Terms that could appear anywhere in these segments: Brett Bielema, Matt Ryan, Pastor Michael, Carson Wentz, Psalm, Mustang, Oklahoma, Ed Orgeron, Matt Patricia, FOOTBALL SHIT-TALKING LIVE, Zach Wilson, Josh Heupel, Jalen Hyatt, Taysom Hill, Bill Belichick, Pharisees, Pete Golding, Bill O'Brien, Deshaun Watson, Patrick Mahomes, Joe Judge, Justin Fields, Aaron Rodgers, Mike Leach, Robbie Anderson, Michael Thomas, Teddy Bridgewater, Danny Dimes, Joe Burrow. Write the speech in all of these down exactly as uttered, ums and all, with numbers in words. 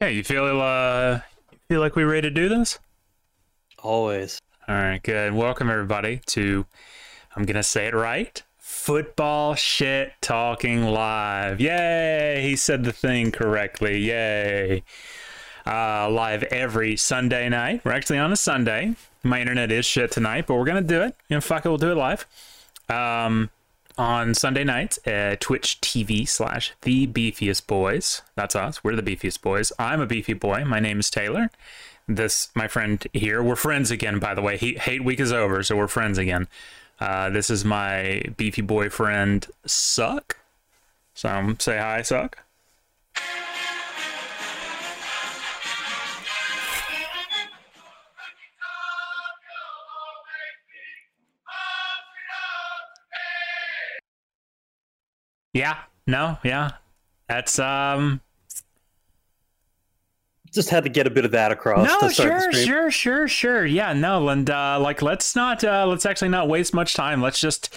Hey, you feel uh you feel like we're ready to do this? Always. All right, good. Welcome everybody to, I'm gonna say it right, Football Shit Talking Live. Yay! He said the thing correctly. Yay! Uh, live every Sunday night. We're actually on a Sunday. My internet is shit tonight, but we're gonna do it. You know, fuck it, we'll do it live. Um, on Sunday nights at Twitch T V slash the Beefiest Boys. That's us. We're the Beefiest Boys. I'm a beefy boy. My name is Taylor. This, my friend here. We're friends again, by the way. He, hate week is over, so we're friends again. Uh, this is my beefy boyfriend, Suck. So um, say hi, Suck. Yeah, no, yeah. That's, um... just had to get a bit of that across. No, sure, sure, sure, sure. Yeah, no, and, uh, like, let's not, uh, let's actually not waste much time. Let's just,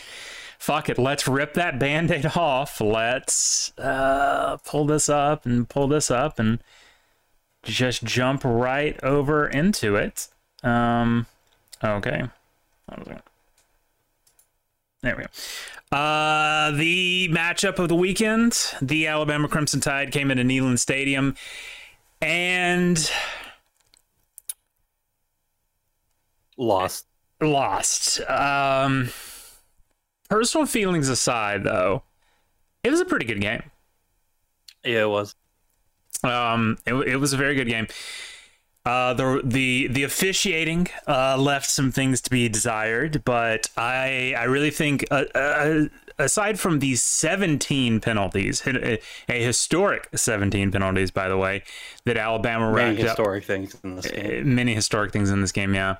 fuck it, let's rip that Band-Aid off. Let's, uh, pull this up and pull this up and just jump right over into it. Um, okay. There we go. Uh, the matchup of the weekend, the Alabama Crimson Tide came into Neyland Stadium, and lost. Lost. Um, personal feelings aside, though, it was a pretty good game. Yeah, it was. Um, it, it was a very good game. Uh, the the the officiating uh, left some things to be desired, but I I really think uh, uh, aside from these seventeen penalties, a historic seventeen penalties, by the way, that Alabama racked up. Many historic things in this game. Many historic things in this game, yeah.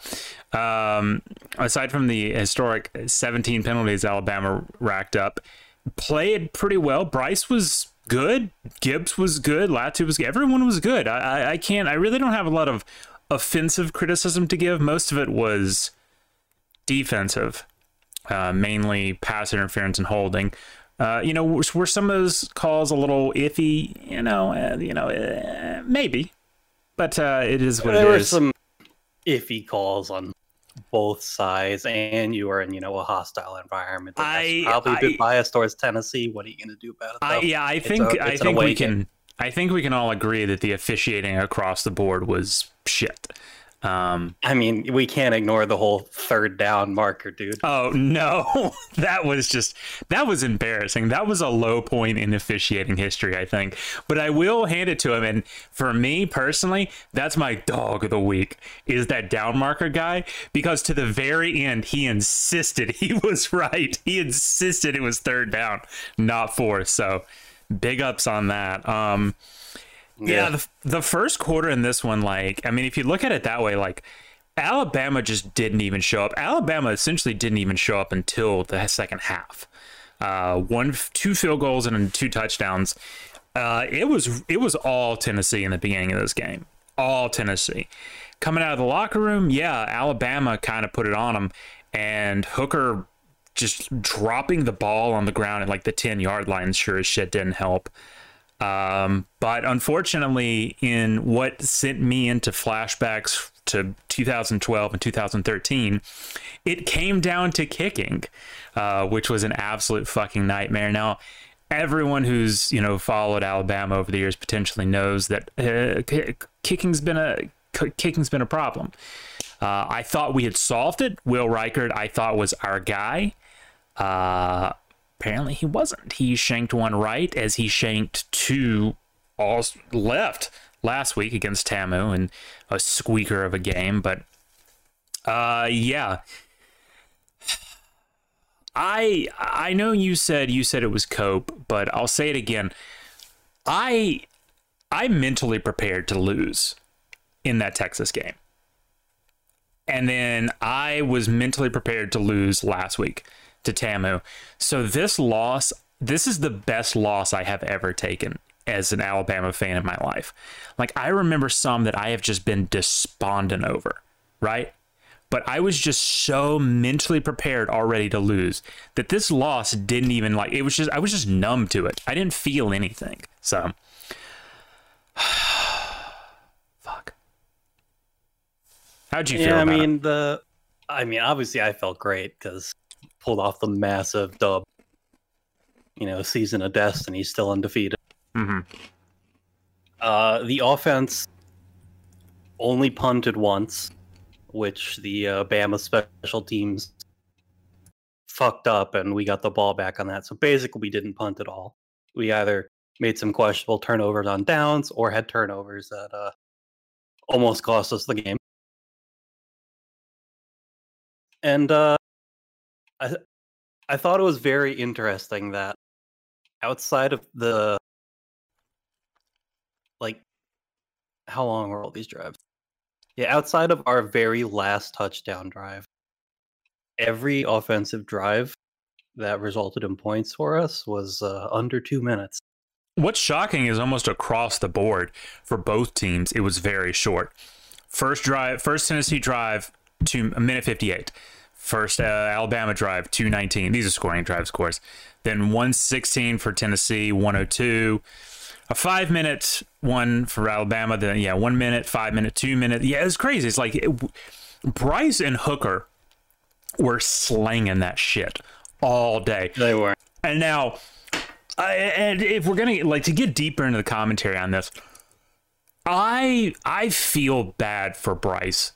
Um, aside from the historic seventeen penalties Alabama racked up, played pretty well. Bryce was good. Gibbs was good. Latu was good. Everyone was good. I, I I can't, I really don't have a lot of offensive criticism to give. Most of it was defensive, uh, mainly pass interference and holding. Uh, you know, were, were some of those calls a little iffy? You know, uh, you know, uh, maybe, but uh, it is what it is. There were some iffy calls on both sides, and you are in, you know, a hostile environment. I probably been biased towards Tennessee. What are you going to do about it? I, yeah, I think a, I think we can. I think we can all agree that the officiating across the board was shit. Um, I mean, we can't ignore the whole third down marker, dude. Oh no, that was just that was embarrassing. That was a low point in officiating history, I think. But I will hand it to him. And for me personally, that's my dog of the week, is that down marker guy, because to the very end, he insisted he was right. He insisted it was third down, not fourth. So big ups on that. Um, Yeah, the, the first quarter in this one, like, I mean, if you look at it that way, like, Alabama just didn't even show up. Alabama essentially didn't even show up until the second half. Uh, one, two field goals and two touchdowns. Uh, it was it was all Tennessee in the beginning of this game. All Tennessee. Coming out of the locker room, yeah, Alabama kind of put it on them, and Hooker just dropping the ball on the ground at, like, the ten-yard line sure as shit didn't help. Um, but unfortunately, in what sent me into flashbacks to two thousand twelve and two thousand thirteen, it came down to kicking, uh, which was an absolute fucking nightmare. Now, everyone who's, you know, followed Alabama over the years potentially knows that uh, kicking's been a kicking's been a problem. Uh, I thought we had solved it. Will Reichert, I thought, was our guy. Uh, Apparently he wasn't. He shanked one right as he shanked two all left last week against Tamu, and a squeaker of a game. But uh, yeah, I I know you said you said it was Cope, but I'll say it again. I I mentally prepared to lose in that Texas game, and then I was mentally prepared to lose last week to Tamu. So this loss, this is the best loss I have ever taken as an Alabama fan in my life. Like, I remember some that I have just been despondent over, right? But I was just so mentally prepared already to lose that this loss didn't even, like, it was just, I was just numb to it. I didn't feel anything. So How'd you yeah, feel? I about mean it? the, I mean obviously I felt great because pulled off the massive dub. You know, season of destiny, still undefeated. Mm-hmm. Uh, the offense only punted once, which the uh, Bama special teams fucked up, and we got the ball back on that. So basically, we didn't punt at all. We either made some questionable turnovers on downs or had turnovers that uh, almost cost us the game. And uh, I, I thought it was very interesting that outside of the, like, how long were all these drives? Yeah, outside of our very last touchdown drive, every offensive drive that resulted in points for us was uh, under two minutes. What's shocking is almost across the board for both teams, it was very short. First drive, first Tennessee drive, to a minute fifty-eight. First uh, Alabama drive, two nineteen. These are scoring drives, of course. Then one sixteen for Tennessee, one oh two. A five minute one for Alabama. Then, yeah, one minute, five minute, two minute. Yeah, it's crazy. It's like it, Bryce and Hooker were slanging that shit all day. They were. And now, uh, and if we're going to, like, to get deeper into the commentary on this, I I feel bad for Bryce.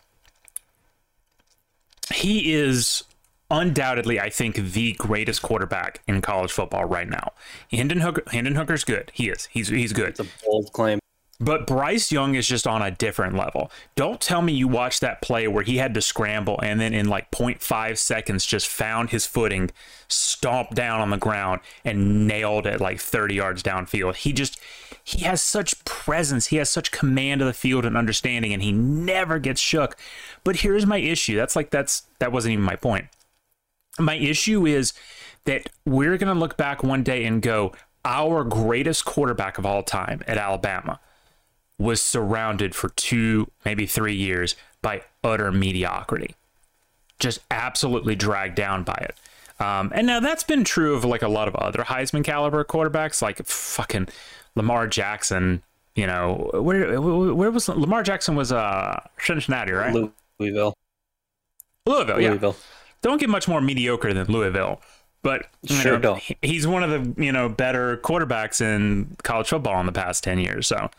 He is undoubtedly, I think, the greatest quarterback in college football right now. Hendon Hooker, Hendon Hooker's good. He is. He's he's good. It's a bold claim. But Bryce Young is just on a different level. Don't tell me you watched that play where he had to scramble and then in like point five seconds just found his footing, stomped down on the ground, and nailed it like thirty yards downfield. He just, he has such presence. He has such command of the field and understanding, and he never gets shook. But here's my issue. That's like, that's, that wasn't even my point. My issue is that we're going to look back one day and go, our greatest quarterback of all time at Alabama was surrounded for two, maybe three years by utter mediocrity, just absolutely dragged down by it. Um, and now that's been true of like a lot of other Heisman caliber quarterbacks, like fucking Lamar Jackson. You know, where where was Lamar Jackson? Was uh Cincinnati, right? Louisville. Louisville, yeah. Louisville. Don't get much more mediocre than Louisville, but you sure know, don't. He's one of the you know better quarterbacks in college football in the past ten years, so.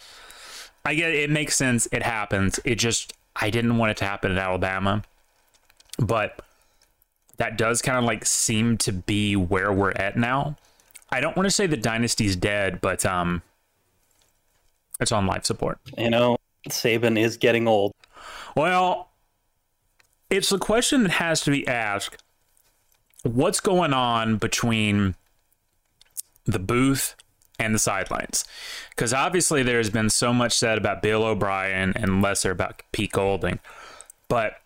I get it. It makes sense. It happens. It just, I didn't want it to happen at Alabama, but that does kind of like seem to be where we're at now. I don't want to say the dynasty's dead, but um, it's on life support. You know, Saban is getting old. Well, it's a question that has to be asked. What's going on between the booth and the sidelines? Because obviously there's been so much said about Bill O'Brien and lesser about Pete Golding. But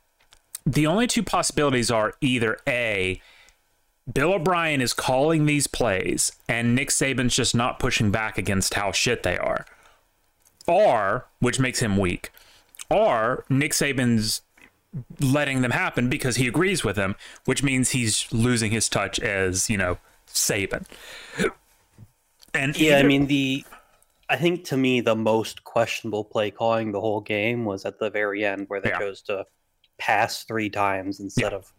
the only two possibilities are either A, Bill O'Brien is calling these plays and Nick Saban's just not pushing back against how shit they are. Or, which makes him weak. Or, Nick Saban's letting them happen because he agrees with them, which means he's losing his touch as, you know, Saban. And yeah, either- I mean, the I think to me, the most questionable play calling the whole game was at the very end where they yeah. chose to pass three times instead yeah. of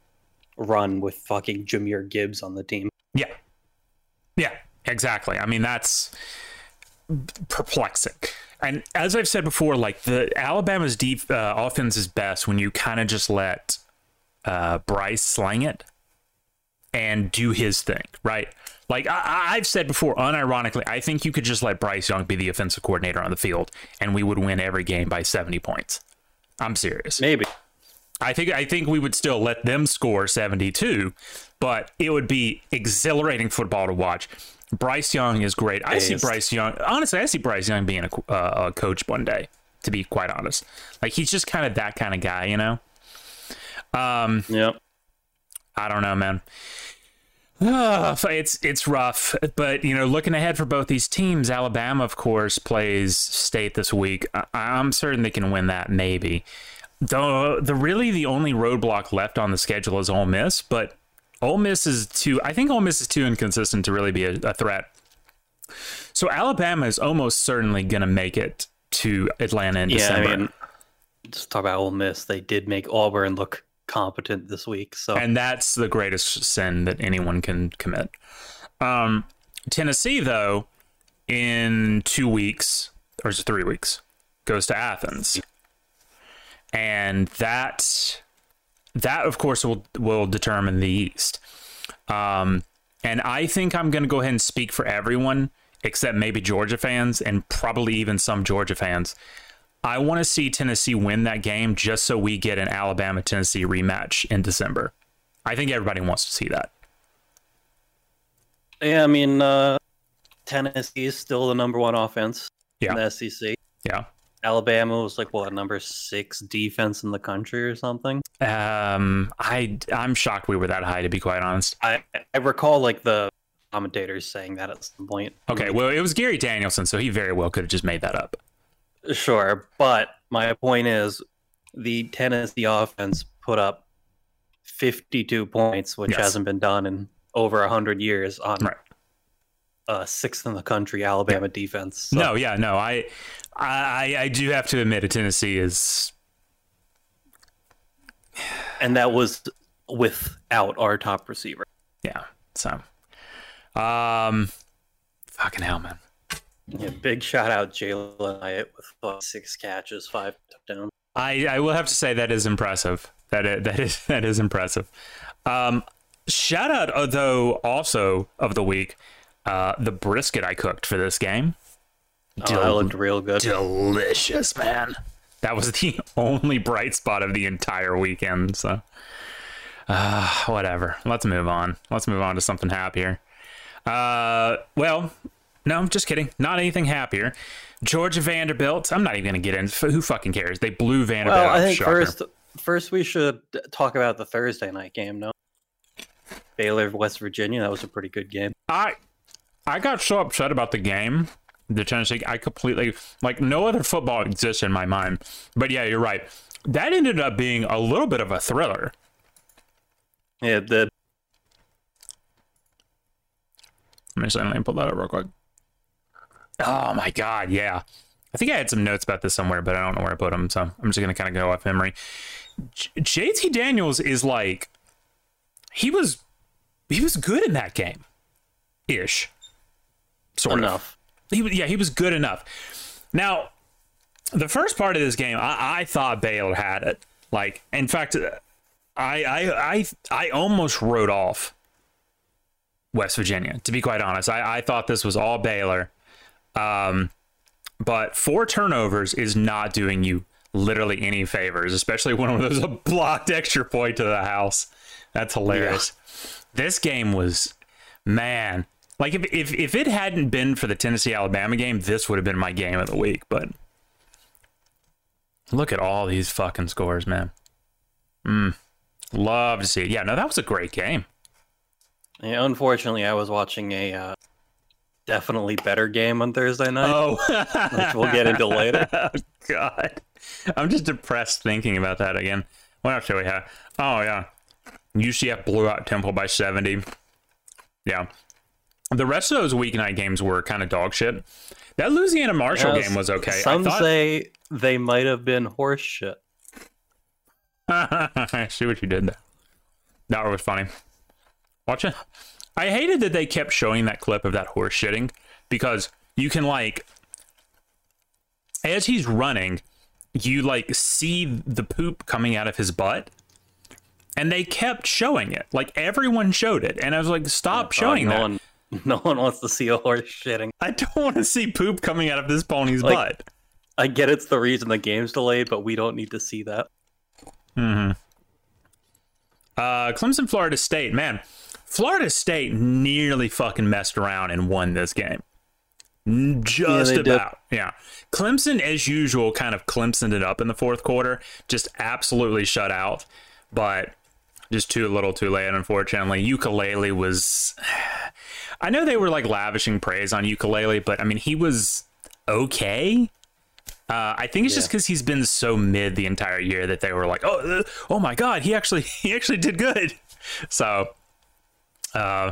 run with fucking Jahmyr Gibbs on the team. Yeah. Yeah, exactly. I mean, that's perplexing. And as I've said before, like the Alabama's deep uh, offense is best when you kind of just let uh, Bryce slang it and do his thing, right? Like I, I've said before, unironically, I think you could just let Bryce Young be the offensive coordinator on the field and we would win every game by seventy points. I'm serious. Maybe. I think I think we would still let them score seventy-two, but it would be exhilarating football to watch. Bryce Young is great. I see Bryce Young. Honestly, I see Bryce Young being a, uh, a coach one day, to be quite honest. Like he's just kind of that kind of guy, you know? Um, yep. I don't know, man. Oh, it's it's rough, but you know, looking ahead for both these teams, Alabama, of course, plays State this week. I, I'm certain they can win that, maybe. The the really the only roadblock left on the schedule is Ole Miss, but Ole Miss is too. I think Ole Miss is too inconsistent to really be a, a threat. So Alabama is almost certainly going to make it to Atlanta in yeah, December. I mean, let's talk about Ole Miss. They did make Auburn look competent this week. So, and that's the greatest sin that anyone can commit. Um, Tennessee, though, in two weeks or is it three weeks, goes to Athens, and that that of course will will determine the East. Um, and I think I'm going to go ahead and speak for everyone except maybe Georgia fans and probably even some Georgia fans. I want to see Tennessee win that game just so we get an Alabama-Tennessee rematch in December. I think everybody wants to see that. Yeah, I mean, uh, Tennessee is still the number one offense yeah. in the S E C. Yeah. Alabama was like, what, number six defense in the country or something? Um, I, I'm shocked we were that high, to be quite honest. I, I recall like the commentators saying that at some point. Okay, well, it was Gary Danielson, so he very well could have just made that up. Sure, but my point is the Tennessee offense put up fifty-two points, which yes. hasn't been done in over one hundred years on right. uh, sixth in the country Alabama defense. So. No, yeah, no, I, I I do have to admit that Tennessee is... And that was without our top receiver. Yeah, so... Um, fucking hell, man. Yeah, big shout out Jalen Hyatt with six catches, five touchdowns. I, I will have to say that is impressive. That is, that is that is impressive. Um, shout out though also of the week, uh, the brisket I cooked for this game. Oh, Del- that looked real good. Delicious, man. That was the only bright spot of the entire weekend. So, uh, whatever. Let's move on. Let's move on to something happier. Uh, well. No, I'm just kidding. Not anything happier. Georgia Vanderbilt. I'm not even going to get into who fucking cares. They blew Vanderbilt. Well, I think Shocker. first, first we should talk about the Thursday night game. No, Baylor, West Virginia. That was a pretty good game. I, I got so upset about the game. The Tennessee. I completely like no other football exists in my mind. But yeah, you're right. That ended up being a little bit of a thriller. Yeah, it did. Let me just let me pull that up real quick. Oh my God, yeah. I think I had some notes about this somewhere, but I don't know where I put them, so I'm just going to kind of go off memory. J T Daniels is like, he was he was good in that game. Ish. Sort enough. of. He, yeah, he was good enough. Now, the first part of this game, I, I thought Baylor had it. Like, in fact, I I I, I almost wrote off West Virginia, to be quite honest. I, I thought this was all Baylor. Um, but four turnovers is not doing you literally any favors, especially when one of those a blocked extra point to the house. That's hilarious. Yeah. This game was, man, like if, if, if it hadn't been for the Tennessee Alabama game, this would have been my game of the week, but look at all these fucking scores, man. Mm, love to see it. Yeah, no, that was a great game. Yeah, unfortunately I was watching a, uh, definitely better game on Thursday night, oh. which we'll get into later. Oh, God. I'm just depressed thinking about that again. What else do we have? Oh, yeah. U C F blew out Temple by seventy. Yeah. The rest of those weeknight games were kind of dog shit. That Louisiana Marshall yeah, game was okay. Some I thought... say they might have been horse shit. I see what you did there. That was funny. Watch it. I hated that they kept showing that clip of that horse shitting because you can, like, as he's running, you, like, see the poop coming out of his butt, and they kept showing it. Like, everyone showed it, and I was like, stop oh, showing no that. One, no one wants to see a horse shitting. I don't want to see poop coming out of this pony's like, butt. I get it's the reason the game's delayed, but we don't need to see that. Mm-hmm. Uh, Clemson, Florida State, man. Florida State nearly fucking messed around and won this game. Just yeah, about. Did. Yeah. Clemson, as usual, kind of Clemsoned it up in the fourth quarter. Just absolutely shut out. But just too little too late, unfortunately. Ukulele was... I know they were, like, lavishing praise on Ukulele, but, I mean, he was okay. Uh, I think it's yeah. just because he's been so mid the entire year that they were like, oh, oh my God, he actually he actually did good. So... Uh,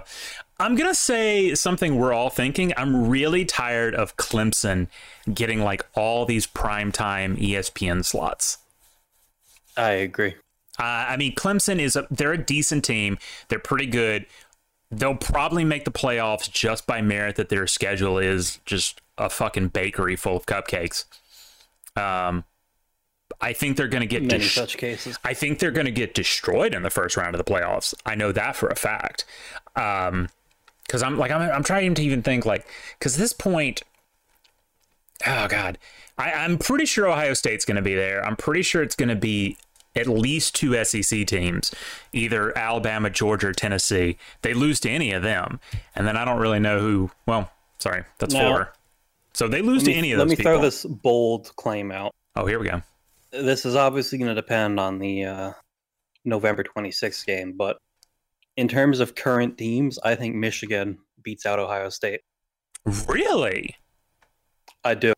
I'm going to say something we're all thinking. I'm really tired of Clemson getting like all these primetime E S P N slots. I agree. Uh, I mean, Clemson is a, they're a decent team. They're pretty good. They'll probably make the playoffs just by merit that their schedule is just a fucking bakery full of cupcakes. Um, I think they're going to get many de- such cases. I think they're going to get destroyed in the first round of the playoffs. I know that for a fact. Um, because I'm like I'm I'm trying to even think like because at this point, oh god, I, I'm pretty sure Ohio State's going to be there. I'm pretty sure it's going to be at least two S E C teams, either Alabama, Georgia, or Tennessee. They lose to any of them, and then I don't really know who. Well, sorry, that's now, four. So they lose me, to any of those. Let me people. throw this bold claim out. Oh, here we go. This is obviously going to depend on the uh, November twenty-sixth game, but in terms of current teams, I think Michigan beats out Ohio State. Really? I do.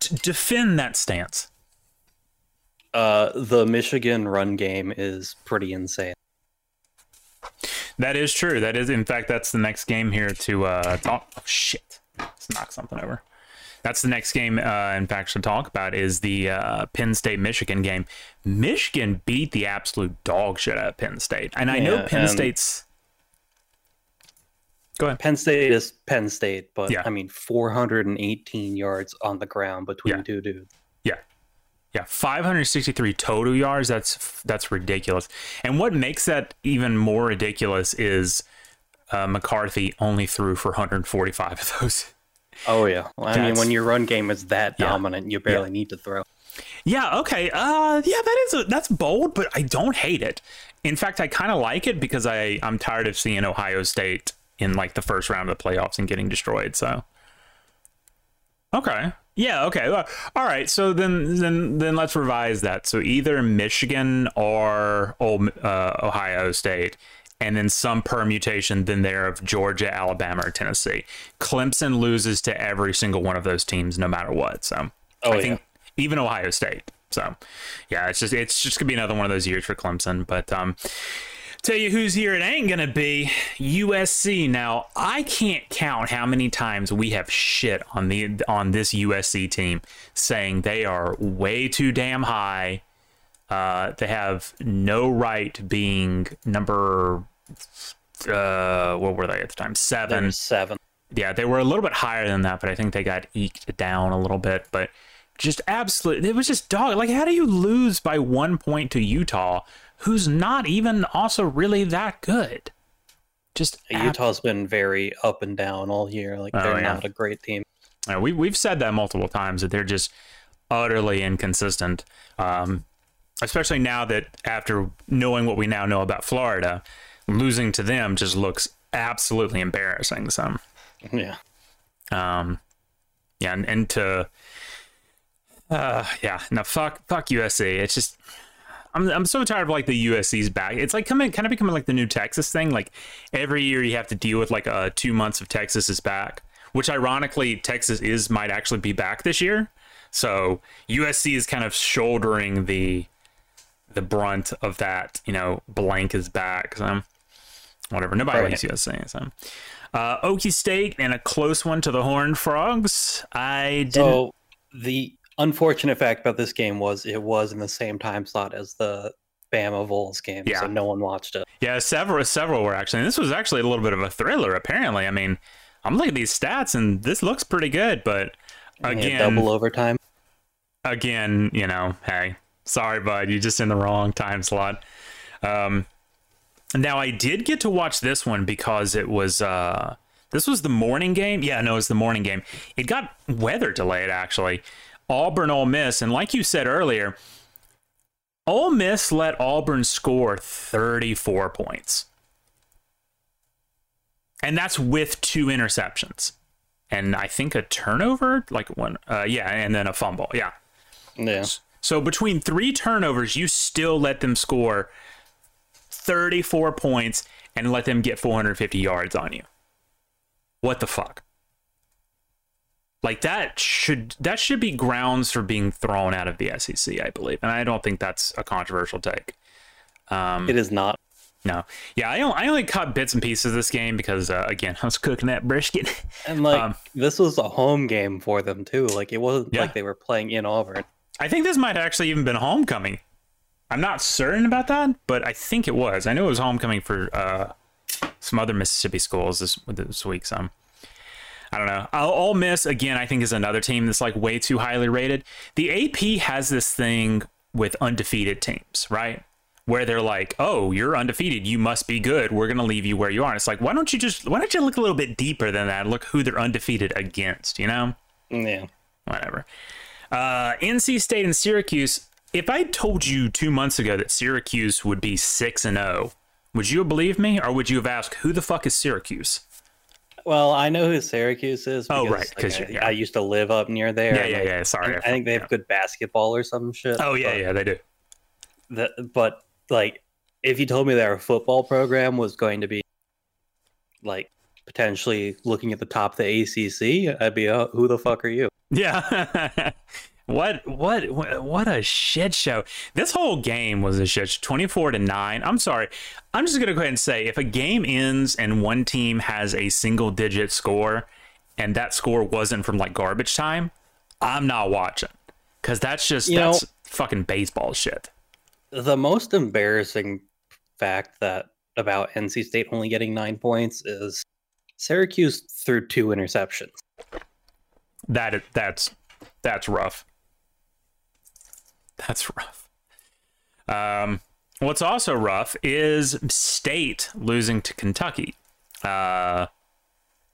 D- defend that stance. Uh, the Michigan run game is pretty insane. That is true. That is, in fact, that's the next game here to uh, talk. Oh, shit. Let's knock something over. That's the next game, uh, in fact, to talk about is the uh, Penn State-Michigan game. Michigan beat the absolute dog shit out of Penn State. And I yeah, know Penn State's... Go ahead. Penn State is Penn State, but, yeah. I mean, four hundred eighteen yards on the ground between yeah. two dudes. Yeah. Yeah, five hundred sixty-three total yards. That's that's ridiculous. And what makes that even more ridiculous is uh, McCarthy only threw for one hundred forty-five of those. Oh, yeah. Well, I That's, mean, when your run game is that yeah, dominant, you barely yeah. need to throw. Yeah, okay. Uh, yeah, that is a, that's bold, but I don't hate it. In fact, I kind of like it because I, I'm tired of seeing Ohio State in, like, the first round of the playoffs and getting destroyed, so. Okay. Yeah, okay. All right, so then then, then let's revise that. So either Michigan or uh, Ohio State. And then some permutation than there of Georgia, Alabama, or Tennessee. Clemson loses to every single one of those teams, no matter what. So oh, I yeah. think even Ohio State. So yeah, it's just it's just gonna be another one of those years for Clemson. But um, tell you who's here, it ain't gonna be U S C. Now I can't count how many times we have shit on the on this U S C team, saying they are way too damn high. Uh, they have no right being number. Uh, what were they at the time? Seven. Seven. Yeah, they were a little bit higher than that, but I think they got eked down a little bit. But just absolute, it was just dog. Like, how do you lose by one point to Utah, who's not even also really that good? Just Utah's ab- been very up and down all year. Like they're oh, yeah. not a great team. Yeah, we we've said that multiple times that they're just utterly inconsistent. Um, especially now that after knowing what we now know about Florida. Losing to them just looks absolutely embarrassing. So, yeah, um, yeah, and, and to, uh, yeah, no, fuck, fuck U S C. It's just, I'm, I'm so tired of like the U S C's back. It's like coming, kind of becoming like the new Texas thing. Like every year you have to deal with like uh two months of Texas is back, which ironically Texas is might actually be back this year. So U S C is kind of shouldering the the brunt of that. You know, blank is back. So. Whatever. Nobody right. likes U S C. So. Uh, Okie State and a close one to the Horned Frogs. I didn't. So the unfortunate fact about this game was it was in the same time slot as the Bama Vols game, yeah. so no one watched it. Yeah, several several were actually. And this was actually a little bit of a thriller, apparently. I mean, I'm looking at these stats, and this looks pretty good, but again, double overtime. Again, you know, hey, sorry, bud, you're just in the wrong time slot. Um, Now, I did get to watch this one because it was, uh, this was the morning game. Yeah, no, it was the morning game. It got weather delayed, actually. Auburn, Ole Miss. And like you said earlier, Ole Miss let Auburn score thirty-four points. And that's with two interceptions. And I think a turnover, like one. Uh, yeah, and then a fumble. Yeah. Yeah. So between three turnovers, you still let them score thirty-four points and let them get four hundred fifty yards on you. What the fuck? Like that should that should be grounds for being thrown out of the S E C, I believe, and I don't think that's a controversial take. Um, it is not. No, yeah, I only, I only caught bits and pieces of this game because uh, again, I was cooking that brisket. And like um, this was a home game for them too. Like it wasn't yeah. like they were playing in Auburn. I think this might have actually even been homecoming. I'm not certain about that, but I think it was. I know it was homecoming for uh, some other Mississippi schools this, this week. Some, I don't know. Ole Miss, again, I think is another team that's like way too highly rated. The A P has this thing with undefeated teams, right? Where they're like, oh, you're undefeated, you must be good, we're going to leave you where you are. And it's like, why don't you just, why don't you look a little bit deeper than that? Look who they're undefeated against, you know? Yeah. Whatever. Uh, N C State and Syracuse. If I told you two months ago that Syracuse would be six and oh, would you have believed me? Or would you have asked, who the fuck is Syracuse? Well, I know who Syracuse is. Because, oh, right. Because like, I, yeah. I used to live up near there. Yeah, yeah, yeah. Like, sorry. I, I think they have yeah. good basketball or some shit. Oh, yeah, yeah, they do. The, but, like, if you told me that our football program was going to be, like, potentially looking at the top of the A C C, I'd be, oh, who the fuck are you? Yeah. What, what, what a shit show. This whole game was a shit show. twenty-four to nine. I'm sorry. I'm just going to go ahead and say, if a game ends and one team has a single digit score and that score wasn't from like garbage time, I'm not watching. Cause that's just, you that's know, fucking baseball shit. The most embarrassing fact that about N C State only getting nine points is Syracuse threw two interceptions. That is, that's, that's rough. That's rough. Um, what's also rough is State losing to Kentucky. Uh,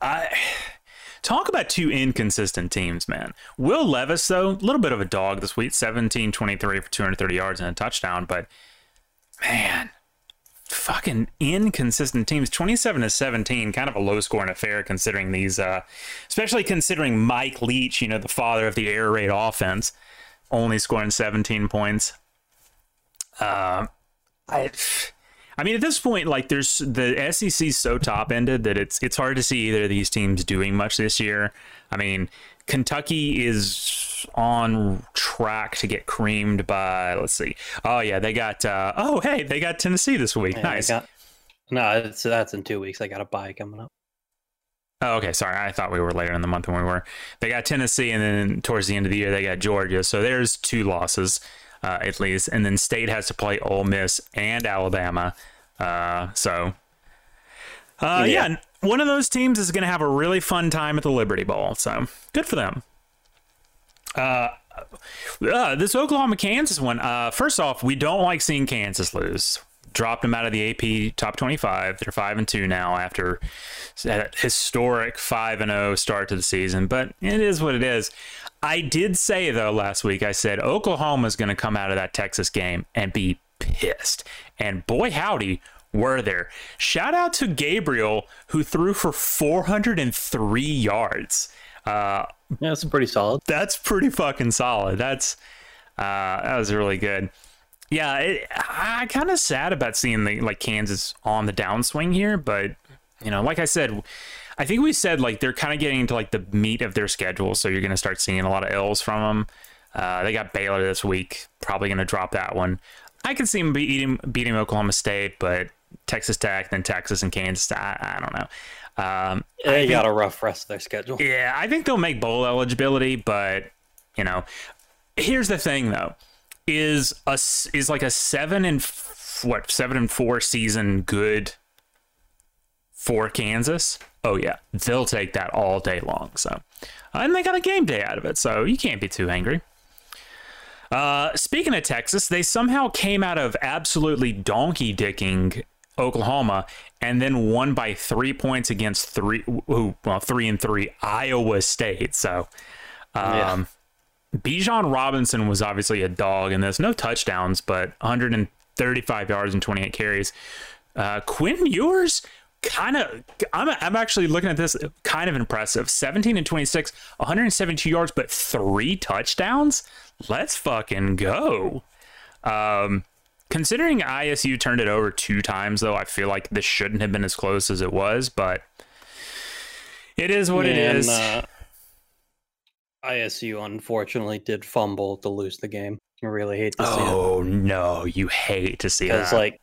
I talk about two inconsistent teams, man. Will Levis, though, a little bit of a dog this week, seventeen twenty-three for two hundred thirty yards and a touchdown. But, man, fucking inconsistent teams. twenty-seven to seventeen, kind of a low scoring affair considering these, uh, especially considering Mike Leach, you know, the father of the air raid offense, only scoring seventeen points. Uh, I, I mean, at this point, like, there's the S E C so top ended that it's it's hard to see either of these teams doing much this year. I mean, Kentucky is on track to get creamed by, let's see. Oh, yeah, they got, uh, oh, hey, they got Tennessee this week. Yeah, nice. Got, no, it's, that's in two weeks. I got a bye coming up. Oh, okay, sorry. I thought we were later in the month than we were. They got Tennessee, and then towards the end of the year, they got Georgia. So there's two losses, uh, at least. And then State has to play Ole Miss and Alabama. Uh, so, uh, yeah. yeah, one of those teams is going to have a really fun time at the Liberty Bowl. So good for them. Uh, uh, this Oklahoma-Kansas one, uh, first off, we don't like seeing Kansas lose. Dropped them out of the A P top twenty-five. They're five and two now after that historic five and oh start to the season, but it is what it is. I did say, though, last week, I said Oklahoma is going to come out of that Texas game and be pissed, and boy howdy were there. Shout out to Gabriel, who threw for four hundred three yards. Uh, yeah, that's pretty solid. That's pretty fucking solid. That's uh, that was really good. Yeah, it, I kind of sad about seeing the, like, Kansas on the downswing here, but, you know, like I said, I think we said, like, they're kind of getting into, like, the meat of their schedule, so you're going to start seeing a lot of L's from them. Uh, they got Baylor this week, probably going to drop that one. I could see them beating, beating Oklahoma State, but Texas Tech, then Texas and Kansas, I, I don't know. Um, they got a rough rest of their schedule. Yeah, I think they'll make bowl eligibility, but, you know, here's the thing, though. Is a is like a seven and f- what seven and four season good for Kansas? Oh yeah, they'll take that all day long. So, and they got a game day out of it, so you can't be too angry. Uh, speaking of Texas, they somehow came out of absolutely donkey dicking Oklahoma and then won by three points against three well three and three Iowa State. So, um. Yeah. Bijan Robinson was obviously a dog in this. No touchdowns, but one hundred thirty-five yards and twenty-eight carries. Uh, Quinn Ewers, kind of, I'm, I'm actually looking at this, kind of impressive. seventeen and twenty-six, one hundred seventy-two yards, but three touchdowns? Let's fucking go. Um, considering I S U turned it over two times, though, I feel like this shouldn't have been as close as it was, but it is what Man, it is. Uh... I S U, unfortunately, did fumble to lose the game. I really hate to see it. Oh, no, you hate to see that. Because, like,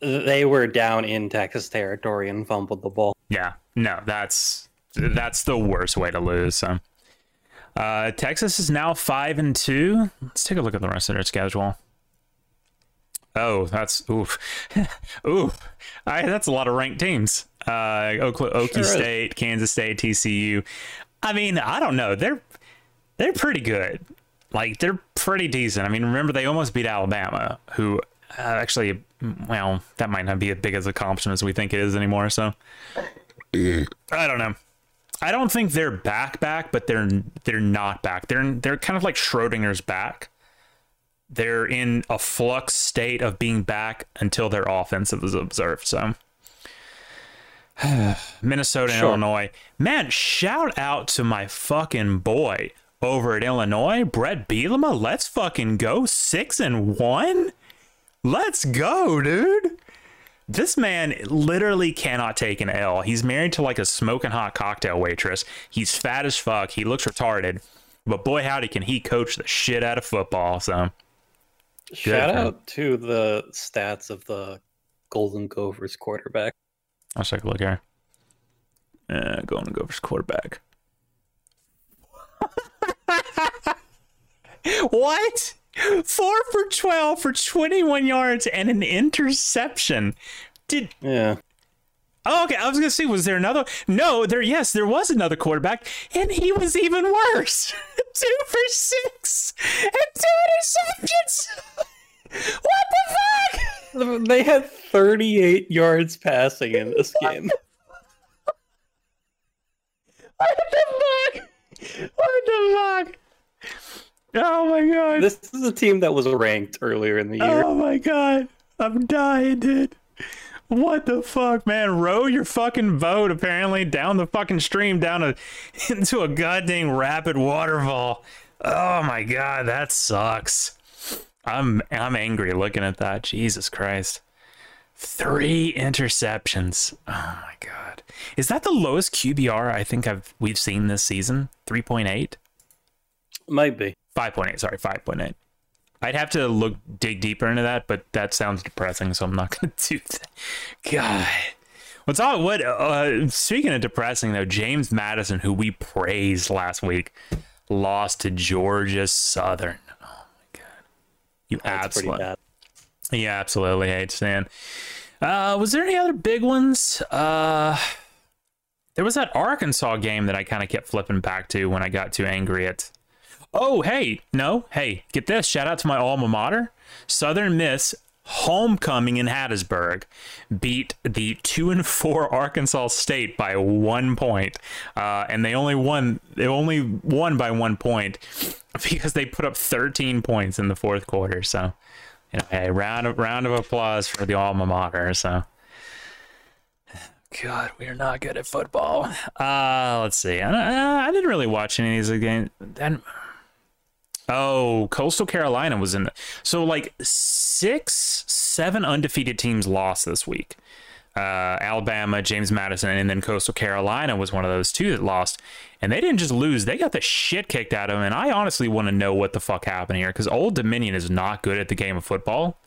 they were down in Texas territory and fumbled the ball. Yeah, no, that's that's the worst way to lose. So, uh, Texas is now five and two. Let's take a look at the rest of their schedule. Oh, that's oof, oof. I, that's a lot of ranked teams. Uh, Oklahoma, Okie sure State, is. Kansas State, T C U. I mean, I don't know. They're they're pretty good. Like they're pretty decent. I mean, remember they almost beat Alabama, who uh, actually, well, that might not be as big as accomplishment as we think it is anymore. So I don't know. I don't think they're back back, but they're they're not back. They're they're kind of like Schrodinger's back. They're in a flux state of being back until their offensive is observed. So Minnesota and sure. Illinois. Man, shout out to my fucking boy over at Illinois, Brett Bielema. Let's fucking go. Six and one. Let's go, dude. This man literally cannot take an L. He's married to like a smoking hot cocktail waitress. He's fat as fuck. He looks retarded. But boy, howdy, can he coach the shit out of football. So shout out to the stats of the Golden Gophers quarterback. Let's take a look here. Uh, Golden Gophers quarterback. What? four for twelve for twenty-one yards and an interception. Did yeah. Oh, okay, I was gonna see, was there another? No, there. Yes, there was another quarterback, and he was even worse. Two for six and two interceptions. What the fuck? They had thirty-eight yards passing in this game. What the fuck? What the fuck? Oh my god! This is a team that was ranked earlier in the year. Oh my god! I'm dying, dude. What the fuck, man? Row your fucking boat apparently down the fucking stream, down a into a goddamn rapid waterfall. Oh my god, that sucks. I'm I'm angry looking at that. Jesus Christ. Three interceptions. Oh my god. Is that the lowest Q B R I think I've we've seen this season? three point eight? Might be. five point eight, sorry, five point eight. I'd have to look, dig deeper into that, but that sounds depressing, so I'm not going to do that. God. What's all, what, uh, speaking of depressing, though, James Madison, who we praised last week, lost to Georgia Southern. Oh, my God. You absolutely, you absolutely hate Stan. Uh, was there any other big ones? Uh, there was that Arkansas game that I kind of kept flipping back to when I got too angry at. Oh, hey, no, hey, get this. Shout out to my alma mater. Southern Miss homecoming in Hattiesburg beat the two and four Arkansas State by one point. Uh, and they only won. They only won by one point because they put up thirteen points in the fourth quarter. So, you know, hey, round of round of applause for the alma mater. So, God, we are not good at football. Uh, let's see. I, I didn't really watch any of these games. Then. Oh, Coastal Carolina was in. The, so like six, seven undefeated teams lost this week. Uh, Alabama, James Madison, and then Coastal Carolina was one of those two that lost. And they didn't just lose. They got the shit kicked out of them. And I honestly want to know what the fuck happened here because Old Dominion is not good at the game of football.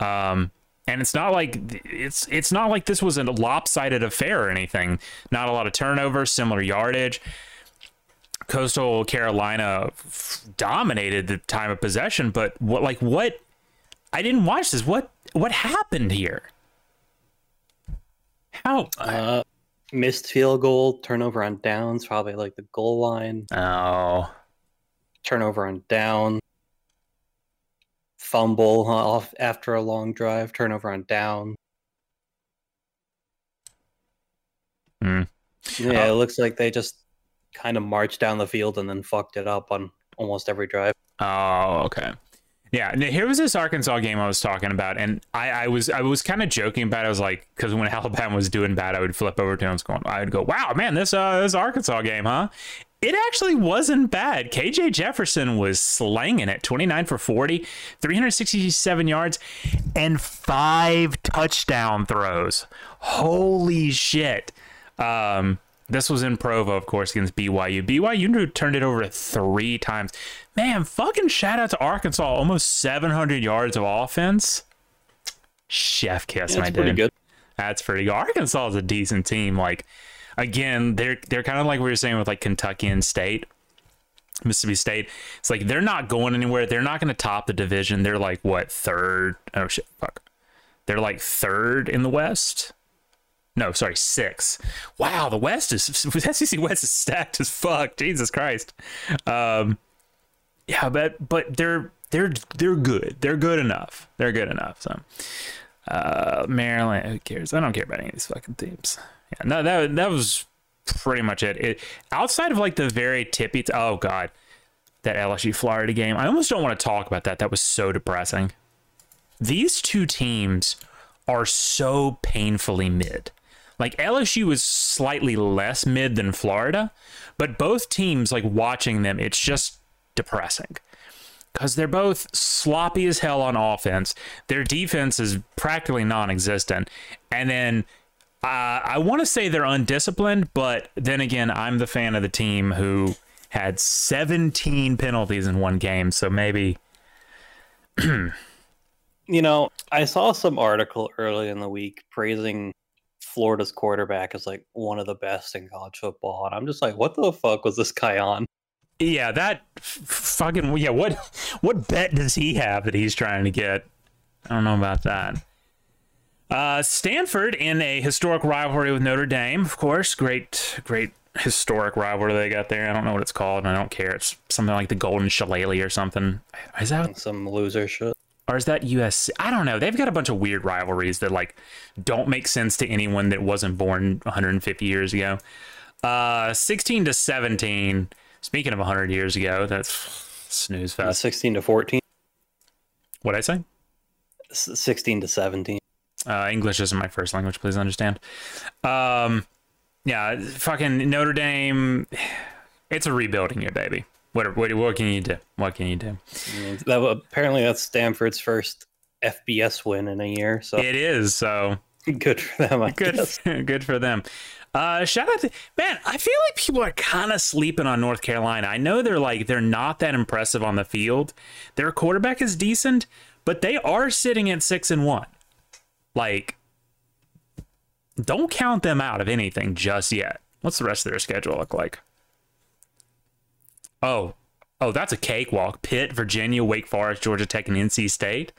Um, and it's not like it's it's not like this was a lopsided affair or anything. Not a lot of turnovers, similar yardage. Coastal Carolina f- dominated the time of possession, but what, like, what? I didn't watch this. What, what happened here? How? Uh, missed field goal, turnover on downs, probably like the goal line. Oh, turnover on down, fumble off after a long drive, turnover on down. Hmm. Yeah, oh. It looks like they just kind of marched down the field and then fucked it up on almost every drive. Oh, okay. Yeah, now, here was this Arkansas game I was talking about, and I, I was I was kind of joking about it. I was like, because when Alabama was doing bad, I would flip over to him and I would go, wow, man, this uh, this Arkansas game, huh? It actually wasn't bad. K J Jefferson was slanging it, twenty-nine for forty, three hundred sixty-seven yards, and five touchdown throws. Holy shit. Um... This was in Provo, of course, against B Y U. B Y U turned it over three times. Man, fucking shout out to Arkansas. Almost seven hundred yards of offense. Chef kiss, yeah, my dude. That's pretty good. That's pretty good. Arkansas is a decent team. Like, again, they're they're kind of like we were saying with like Kentucky and State. Mississippi State. It's like they're not going anywhere. They're not going to top the division. They're like what third? Oh shit, fuck. They're like third in the West. No, sorry, six. Wow, the West is S E C West is stacked as fuck. Jesus Christ. Um, yeah, but but they're they're they're good. They're good enough. They're good enough. So uh, Maryland. Who cares? I don't care about any of these fucking teams. Yeah, no, that that was pretty much it. It outside of like the very tippy. T- oh God, that L S U Florida game. I almost don't want to talk about that. That was so depressing. These two teams are so painfully mid. Like L S U is slightly less mid than Florida, but both teams, like watching them, it's just depressing because they're both sloppy as hell on offense. Their defense is practically non-existent, and then uh, I want to say they're undisciplined, but then again, I'm the fan of the team who had seventeen penalties in one game, so maybe. You know, I saw some article early in the week praising Florida's quarterback as like one of the best in college football, and I'm just like, what the fuck was this guy on? Yeah, that fucking yeah. What what bet does he have that he's trying to get? I don't know about that. Uh, Stanford in a historic rivalry with Notre Dame, of course. Great, great historic rivalry they got there. I don't know what it's called, and I don't care. It's something like the Golden Shillelagh or something. Is that some loser shit? Or is that U S C? I don't know. They've got a bunch of weird rivalries that like don't make sense to anyone that wasn't born one hundred fifty years ago. Uh, sixteen to seventeen. Speaking of one hundred years ago, that's snooze fest. sixteen to fourteen. What'd I say? sixteen to seventeen. Uh, English isn't my first language. Please understand. Um, yeah, fucking Notre Dame. It's a rebuilding year, baby. What, what what can you do? What can you do? That, apparently, that's Stanford's first F B S win in a year. So it is. So good for them. I good, guess. Good for them. Uh, shout out to man. I feel like people are kind of sleeping on North Carolina. I know they're like they're not that impressive on the field. Their quarterback is decent, but they are sitting at six and one. Like, don't count them out of anything just yet. What's the rest of their schedule look like? Oh, oh, that's a cakewalk. Pitt, Virginia, Wake Forest, Georgia Tech, and N C State.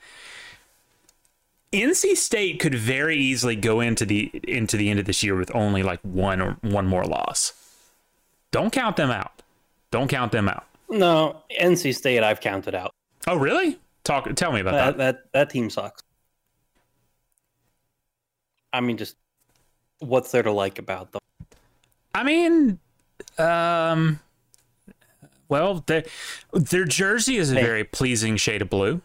N C State could very easily go into the into the end of this year with only like one or one more loss. Don't count them out. Don't count them out. No, N C State I've counted out. Oh, really? Talk. Tell me about that. That that, that team sucks. I mean, just what's there to like about them? I mean, um. Well, their their jersey is a they, very pleasing shade of blue.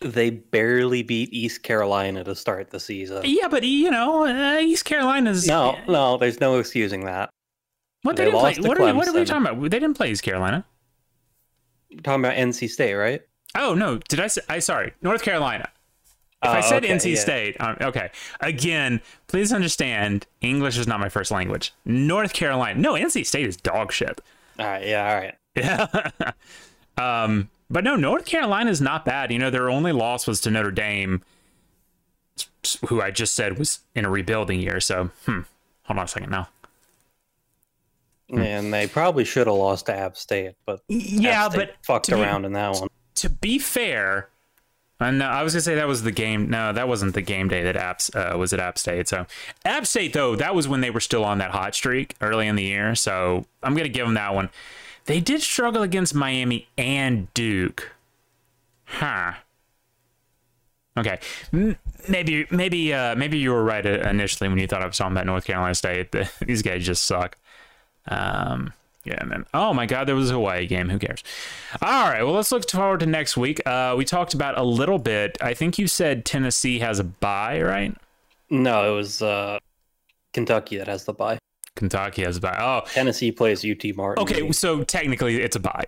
They barely beat East Carolina to start the season. Yeah, but you know, uh, East Carolina's no, no. There's no excusing that. What they, they didn't play? What are, what are we talking about? They didn't play East Carolina. You're talking about N C State, right? Oh no! Did I say? I sorry, North Carolina. If I said oh, okay, N C yeah. State, um, okay. Again, please understand, English is not my first language. North Carolina, no, N C State is dog shit. All right. Yeah. All right. Yeah, um, but no, North Carolina is not bad. You know, their only loss was to Notre Dame, who I just said was in a rebuilding year. So, hmm, hold on a second now. Hmm. And they probably should have lost to App State, but yeah, App State but fucked around be, in that one. To be fair, and I was gonna say that was the game. No, that wasn't the game day that App uh, was at App State. So, App State though, that was when they were still on that hot streak early in the year. So, I'm gonna give them that one. They did struggle against Miami and Duke. Huh. Okay. Maybe maybe, uh, maybe you were right initially when you thought I was talking about North Carolina State. These guys just suck. Um, yeah, man. Oh, my God. There was a Hawaii game. Who cares? All right. Well, let's look forward to next week. Uh, we talked about a little bit. I think you said Tennessee has a bye, right? No, it was uh, Kentucky that has the bye. Kentucky has a bye. Oh, Tennessee plays U T Martin. Okay, so technically it's a bye.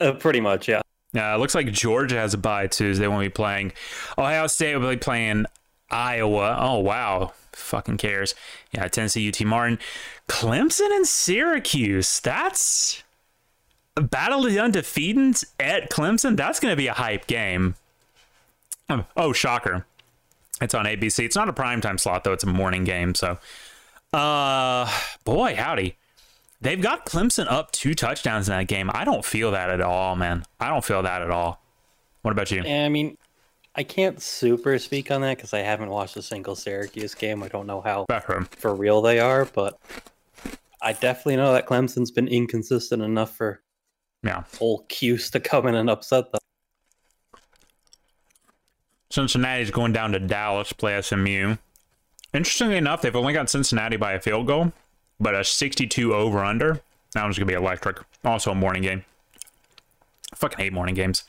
Uh, pretty much, yeah. Uh, looks like Georgia has a bye too. So they won't be playing. Ohio State will be playing Iowa. Oh wow, fucking cares. Yeah, Tennessee, U T Martin, Clemson, and Syracuse. That's a battle of the undefeateds at Clemson. That's going to be a hype game. Oh, oh, shocker! It's on A B C. It's not a primetime slot though. It's a morning game. So. Uh, boy, howdy. They've got Clemson up two touchdowns in that game. I don't feel that at all, man. I don't feel that at all. What about you? Yeah, I mean, I can't super speak on that because I haven't watched a single Syracuse game. I don't know how for real they are, but I definitely know that Clemson's been inconsistent enough for yeah. old Cuse to come in and upset them. Cincinnati's going down to Dallas to play S M U. Interestingly enough, they've only got Cincinnati by a field goal. But a sixty-two over-under, that one's going to be electric. Also a morning game. I fucking hate morning games.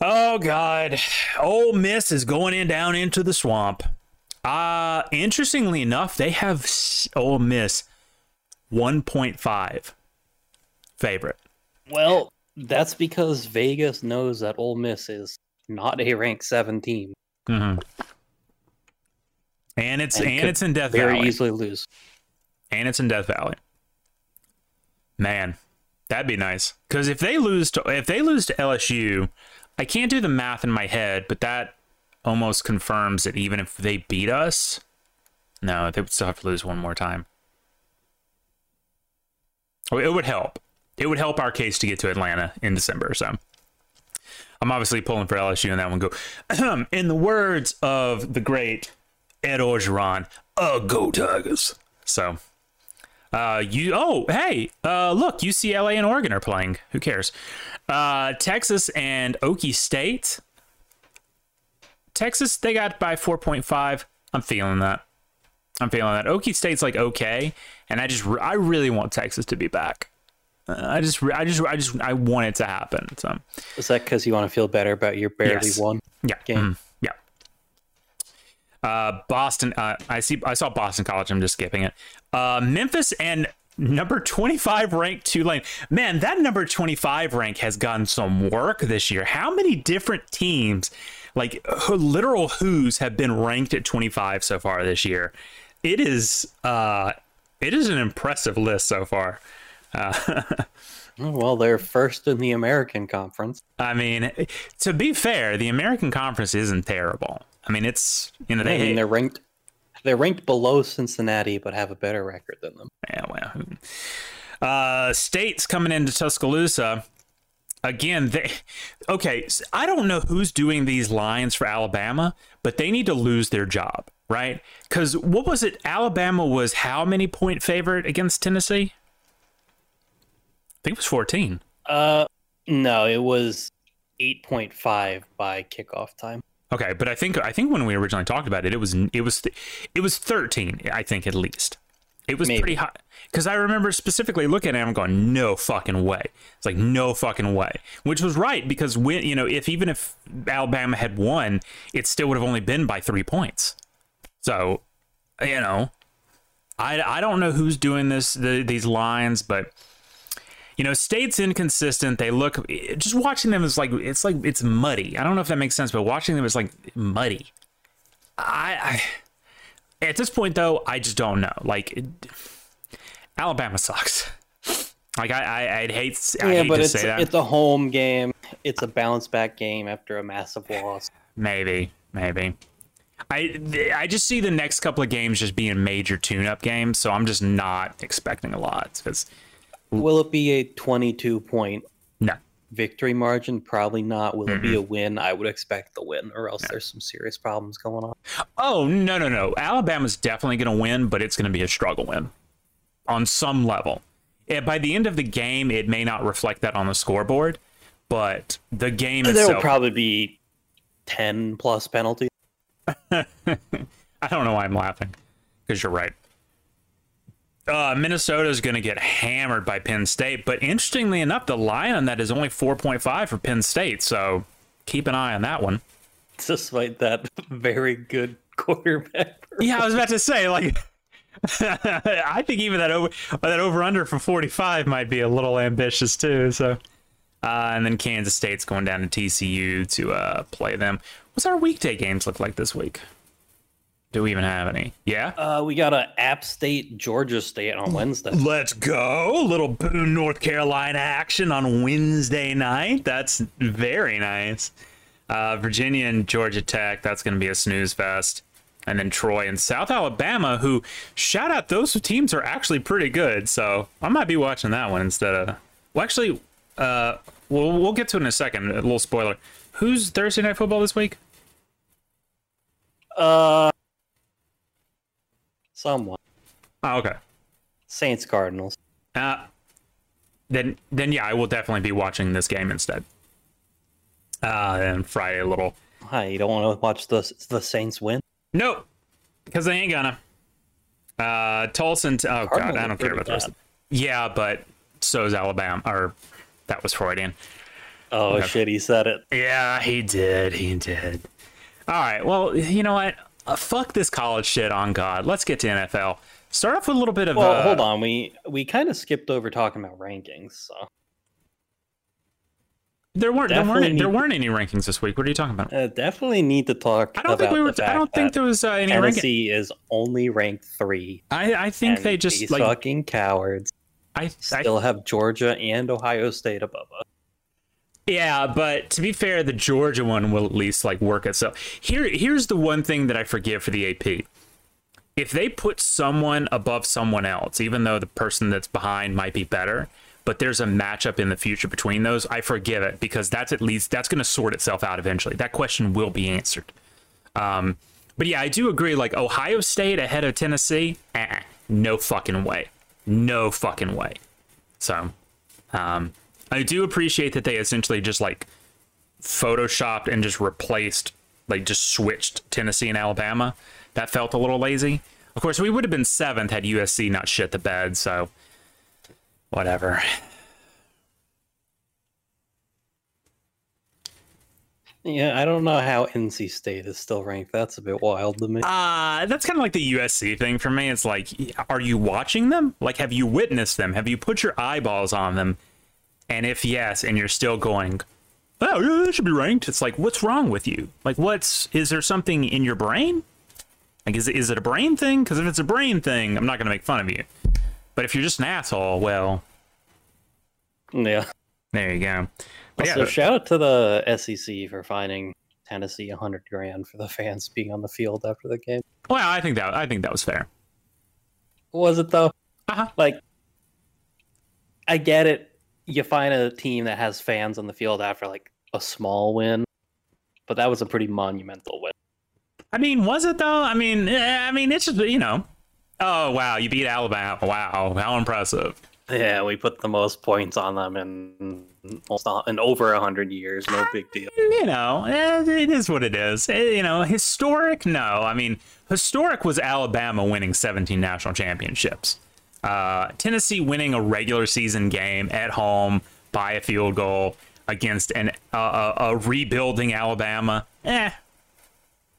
Oh, God. Ole Miss is going in down into the swamp. Uh, interestingly enough, they have Ole Miss one point five favorite. Well, that's because Vegas knows that Ole Miss is not a ranked seven team. Mm-hmm. And it's, and and it's in Death Valley. Very easily lose. And it's in Death Valley. Man, that'd be nice. Because if they lose to if they lose to L S U, I can't do the math in my head, but that almost confirms that even if they beat us, no, they would still have to lose one more time. It would help. It would help our case to get to Atlanta in December. So I'm obviously pulling for L S U in that one. Go. In the words of the great Ed Orgeron, uh, go Tigers. So... Uh, you oh hey uh look U C L A and Oregon are playing. Who cares? Uh, Texas and Okie State. Texas they got by four point five. I'm feeling that. I'm feeling that. Okie State's like okay, and I just I really want Texas to be back. Uh, I just I just I just I want it to happen. So is that because you want to feel better about your barely yes. won yeah. game? Mm-hmm. Uh, Boston. Uh, I see. I saw Boston College. I'm just skipping it. Uh, Memphis and number twenty-five ranked Tulane. Man, that number twenty-five rank has gotten some work this year. How many different teams, like literal who's, have been ranked at twenty-five so far this year? It is. Uh, it is an impressive list so far. Uh, well, they're first in the American Conference. I mean, to be fair, the American Conference isn't terrible. I mean, it's you know they I mean, they're ranked they're ranked below Cincinnati, but have a better record than them. Yeah, well, uh, State's coming into Tuscaloosa again. They okay. So I don't know who's doing these lines for Alabama, but they need to lose their job, right? Because what was it? Alabama was how many point favorite against Tennessee? I think it was fourteen. Uh, no, it was eight point five by kickoff time. Okay, but I think I think when we originally talked about it, it was it was it was thirteen. I think at least it was Maybe. pretty high because I remember specifically looking at it. I'm going, no fucking way. It's like no fucking way, which was right because when you know if even if Alabama had won, it still would have only been by three points. So, you know, I I don't know who's doing this the, these lines, but. You know, State's inconsistent. They look just watching them is like it's like it's muddy. I don't know if that makes sense, but watching them is like muddy. I, I at this point though, I just don't know. Like it, Alabama sucks. Like I, I I'd hate. I yeah, hate but to it's say that. It's a home game. It's a bounce back game after a massive loss. Maybe, maybe. I I just see the next couple of games just being major tune-up games, so I'm just not expecting a lot because. Will it be a twenty-two point no. victory margin? Probably not. Will mm-hmm. it be a win? I would expect the win, or else no. there's some serious problems going on. Oh, no, no, no. Alabama's definitely going to win, but it's going to be a struggle win on some level. And by the end of the game, it may not reflect that on the scoreboard, but the game there itself... There will probably be ten-plus penalties. I don't know why I'm laughing, because you're right. Uh, Minnesota is going to get hammered by Penn State, but interestingly enough, the line on that is only four point five for Penn State, so keep an eye on that one. Despite that very good quarterback. Yeah, I was about to say, like, I think even that over that over under for forty-five might be a little ambitious too. So, uh, and then Kansas State's going down to T C U to uh, play them. What's our weekday games look like this week? Do we even have any? Yeah. Uh, we got a App State, Georgia State on Wednesday. Let's go. Little Boone, North Carolina action on Wednesday night. That's very nice. Uh, Virginia and Georgia Tech. That's going to be a snooze fest. and then Troy and South Alabama, who, shout out, those teams are actually pretty good. So I might be watching that one instead of, well, actually, uh, we'll, we'll get to it in a second. A little spoiler. Who's Thursday Night Football this week? Uh, someone. Oh, okay. Saints Cardinals. Uh, then, then yeah, I will definitely be watching this game instead. Uh, and Friday a little. Hi, you don't want to watch the the Saints win? Nope, because they ain't gonna. Uh, Tulsa. And, oh Cardinals, God, I don't care about the rest. Of yeah, but so is Alabama. Or that was Freudian. Oh okay. Shit, he said it. Yeah, he did. He did. All right. Well, you know what? Uh, fuck this college shit. On God, let's get to N F L. Start off with a little bit of. Well, uh, hold on. We we kind of skipped over talking about rankings. So. There weren't there weren't, any, there weren't any rankings this week. What are you talking about? Uh, definitely need to talk. I don't about think we were. I don't think there was uh, any rankings. Tennessee ranking. Is only ranked three. I I think they just these like fucking cowards. I still I, have Georgia and Ohio State above us. Yeah, but to be fair, the Georgia one will at least like work itself. Here here's the one thing that I forgive for the A P. If they put someone above someone else, even though the person that's behind might be better. But there's a matchup in the future between those. I forgive it because that's at least that's going to sort itself out eventually. That question will be answered. Um, but yeah, I do agree. Like Ohio State ahead of Tennessee, eh, no fucking way, no fucking way. So um, I do appreciate that they essentially just like photoshopped and just replaced, like just switched Tennessee and Alabama. That felt a little lazy. Of course, we would have been seventh had U S C not shit the bed. So. Whatever. Yeah, I don't know how N C State is still ranked. That's a bit wild to me. Uh, that's kind of like the U S C thing for me. It's like, are you watching them? Like, have you witnessed them? Have you put your eyeballs on them? And if yes, and you're still going, oh, yeah, they should be ranked. It's like, what's wrong with you? Like, what's, is there something in your brain? Like, is it, is it a brain thing? Because if it's a brain thing, I'm not going to make fun of you. But if you're just an asshole, well, yeah, there you go. But also, yeah. Shout out to the S E C for finding Tennessee a hundred grand for the fans being on the field after the game. Well, I think that I think that was fair. Was it though? Uh-huh. Like, I get it. You find a team that has fans on the field after like a small win, but that was a pretty monumental win. I mean, was it though? I mean, I mean, it's just you know. Oh, wow, you beat Alabama. Wow, how impressive. Yeah, we put the most points on them in, in over one hundred years. No big deal. You know, it is what it is. You know, historic, no. I mean, historic was Alabama winning seventeen national championships. Uh, Tennessee winning a regular season game at home by a field goal against an, uh, a, a rebuilding Alabama. Eh,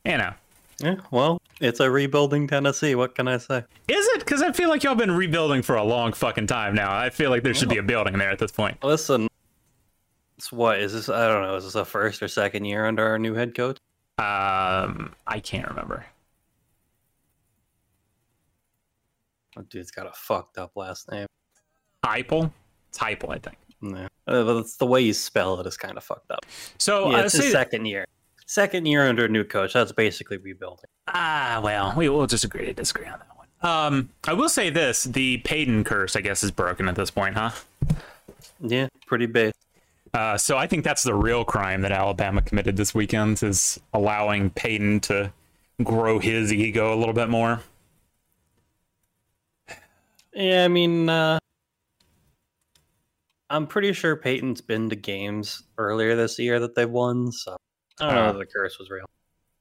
you know. Yeah, well, it's a rebuilding Tennessee. What can I say? Is it? Because I feel like y'all been rebuilding for a long fucking time now. I feel like there should be a building there at this point. Listen, it's what is this? I don't know. Is this a first or second year under our new head coach? Um, I can't remember. That dude's got a fucked up last name. Heupel? It's Heupel, I think. Yeah, that's the way you spell it is kind of fucked up. So yeah, it's his second year. Second year under a new coach. That's basically rebuilding. Ah, well, we will just agree to disagree on that one. Um, I will say this. The Peyton curse, I guess, is broken at this point, huh? Yeah, pretty big. Uh, so I think that's the real crime that Alabama committed this weekend is allowing Peyton to grow his ego a little bit more. Yeah, I mean, uh, I'm pretty sure Peyton's been to games earlier this year that they've won, so. I don't know uh, if the curse was real.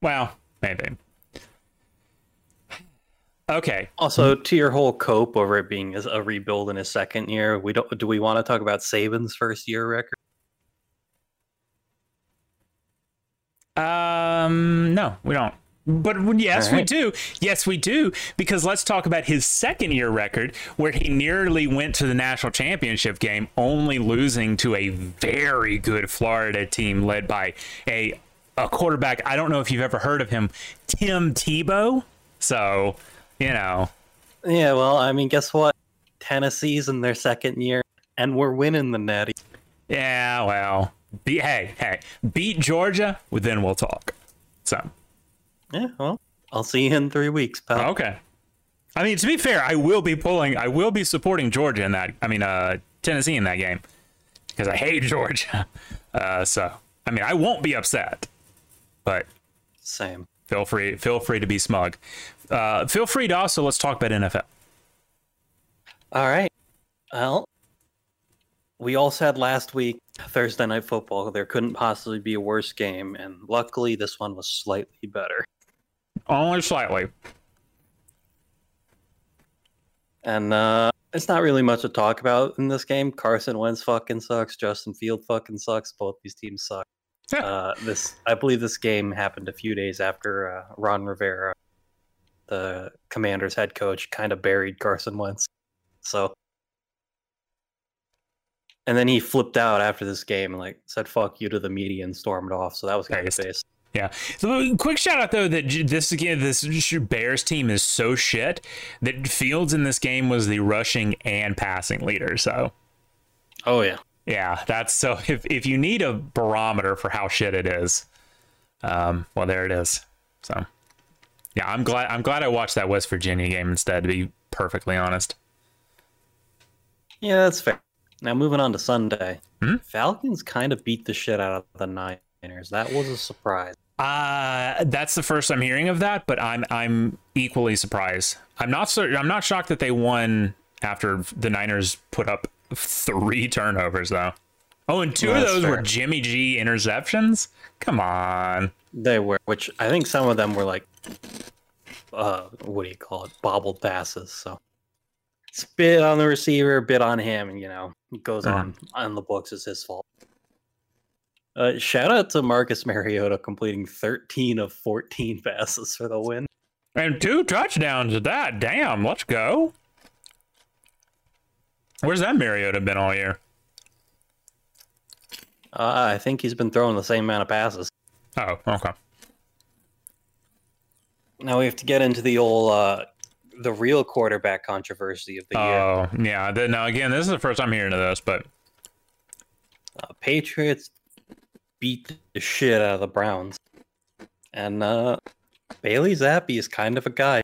Well, maybe. Okay. Also, to your whole cope over it being a rebuild in his second year, we don't. Do we want to talk about Saban's first year record? Um, no, we don't. But yes, right. we do. Yes, we do. Because let's talk about his second year record, where he nearly went to the national championship game, only losing to a very good Florida team led by a. A quarterback, I don't know if you've ever heard of him, Tim Tebow. So, you know. Yeah, well, I mean, guess what? Tennessee's in their second year, and we're winning the Natty. Yeah, well, be, hey, hey, beat Georgia, well, then we'll talk. So. Yeah, well, I'll see you in three weeks, pal. Okay. I mean, to be fair, I will be pulling, I will be supporting Georgia in that, I mean, uh, Tennessee in that game, because I hate Georgia. Uh, so, I mean, I won't be upset, but same. Feel free, feel free to be smug. Uh, feel free to also, let's talk about N F L. All right. Well, we also had last week Thursday Night Football. There couldn't possibly be a worse game, and luckily this one was slightly better. Only slightly. And uh, it's not really much to talk about in this game. Carson Wentz fucking sucks. Justin Field fucking sucks. Both these teams suck. Yeah. Uh, this, I believe this game happened a few days after uh, Ron Rivera, the Commanders head coach, kind of buried Carson Wentz. So, and then he flipped out after this game and like said "fuck you" to the media and stormed off. So that was kind of based. Yeah. So quick shout out though that this again this Bears team is so shit that Fields in this game was the rushing and passing leader. So. Oh yeah. Yeah, that's so. If if you need a barometer for how shit it is, um, well there it is. So. Yeah, I'm glad. I'm glad I watched that West Virginia game instead. To be perfectly honest. Yeah, that's fair. Now, moving on to Sunday. Hmm? Falcons kind of beat the shit out of the Niners. That was a surprise. Uh, that's the first I'm hearing of that, but I'm I'm equally surprised. I'm not so, I'm not shocked that they won after the Niners put up three turnovers, though. Oh, and two yeah, of those fair. were Jimmy G interceptions? Come on. They were, which I think some of them were like, uh, what do you call it? Bobbled passes, so. Bit on the receiver, bit on him, and you know it goes uh-huh. on on the books. It's his fault. Uh, shout out to Marcus Mariota completing thirteen of fourteen passes for the win and two touchdowns at that. Damn, let's go. Where's that Mariota been all year? Uh, I think he's been throwing the same amount of passes. Oh, okay. Now we have to get into the old. Uh, The real quarterback controversy of the oh, year. Oh, yeah. The, now, again, this is the first time hearing of this, but... Uh, Patriots beat the shit out of the Browns. And uh, Bailey Zappi is kind of a guy.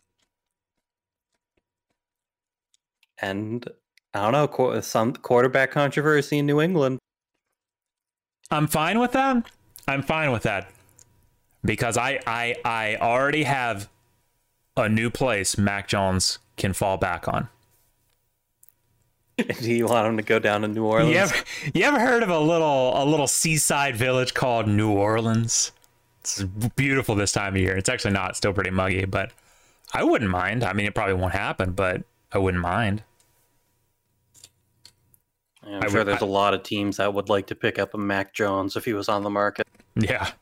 And, I don't know, some quarterback controversy in New England. I'm fine with that. I'm fine with that. Because I, I, I already have... a new place Mac Jones can fall back on. Do you want him to go down to New Orleans? You ever, you ever heard of a little a little seaside village called New Orleans? It's beautiful this time of year. It's actually not, it's still pretty muggy, but I wouldn't mind. I mean, it probably won't happen, but I wouldn't mind. Yeah, I'm I sure would, there's I, a lot of teams that would like to pick up a Mac Jones if he was on the market. Yeah,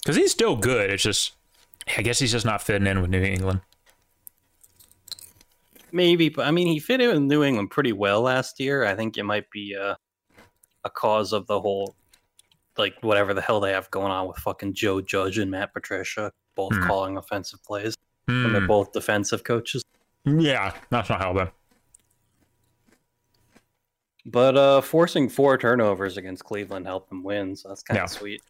because he's still good. It's just, I guess he's just not fitting in with New England. Maybe, but I mean, he fit in with New England pretty well last year. I think it might be a, a cause of the whole, like, whatever the hell they have going on with fucking Joe Judge and Matt Patricia, both mm. calling offensive plays. Mm. And they're both defensive coaches. Yeah, that's not helping. But uh, forcing four turnovers against Cleveland helped them win, so that's kind of yeah. sweet.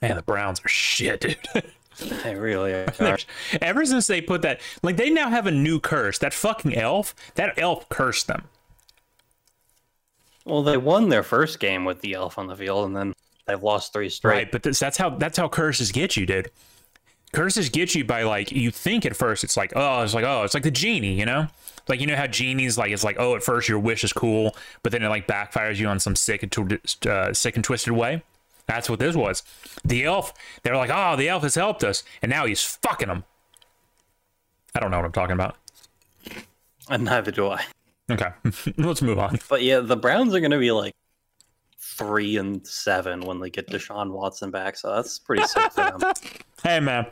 Man, the Browns are shit, dude. They really are. Ever since they put that, like, they now have a new curse. That fucking elf, that elf cursed them. Well, they won their first game with the elf on the field, and then they've lost three straight. Right, but this, that's how that's how curses get you, dude. Curses get you by, like, you think at first it's like, oh, it's like, oh, it's like the genie, you know? Like, you know how genies, like, it's like, oh, at first your wish is cool, but then it, like, backfires you on some sick and, tw- uh, sick and twisted way. That's what this was. The elf, they're like, oh, the elf has helped us, and now he's fucking them. I don't know what I'm talking about. And neither do I. Okay, let's move on. But yeah, the Browns are going to be like three and seven when they get Deshaun Watson back, so that's pretty sick for them. Hey, man,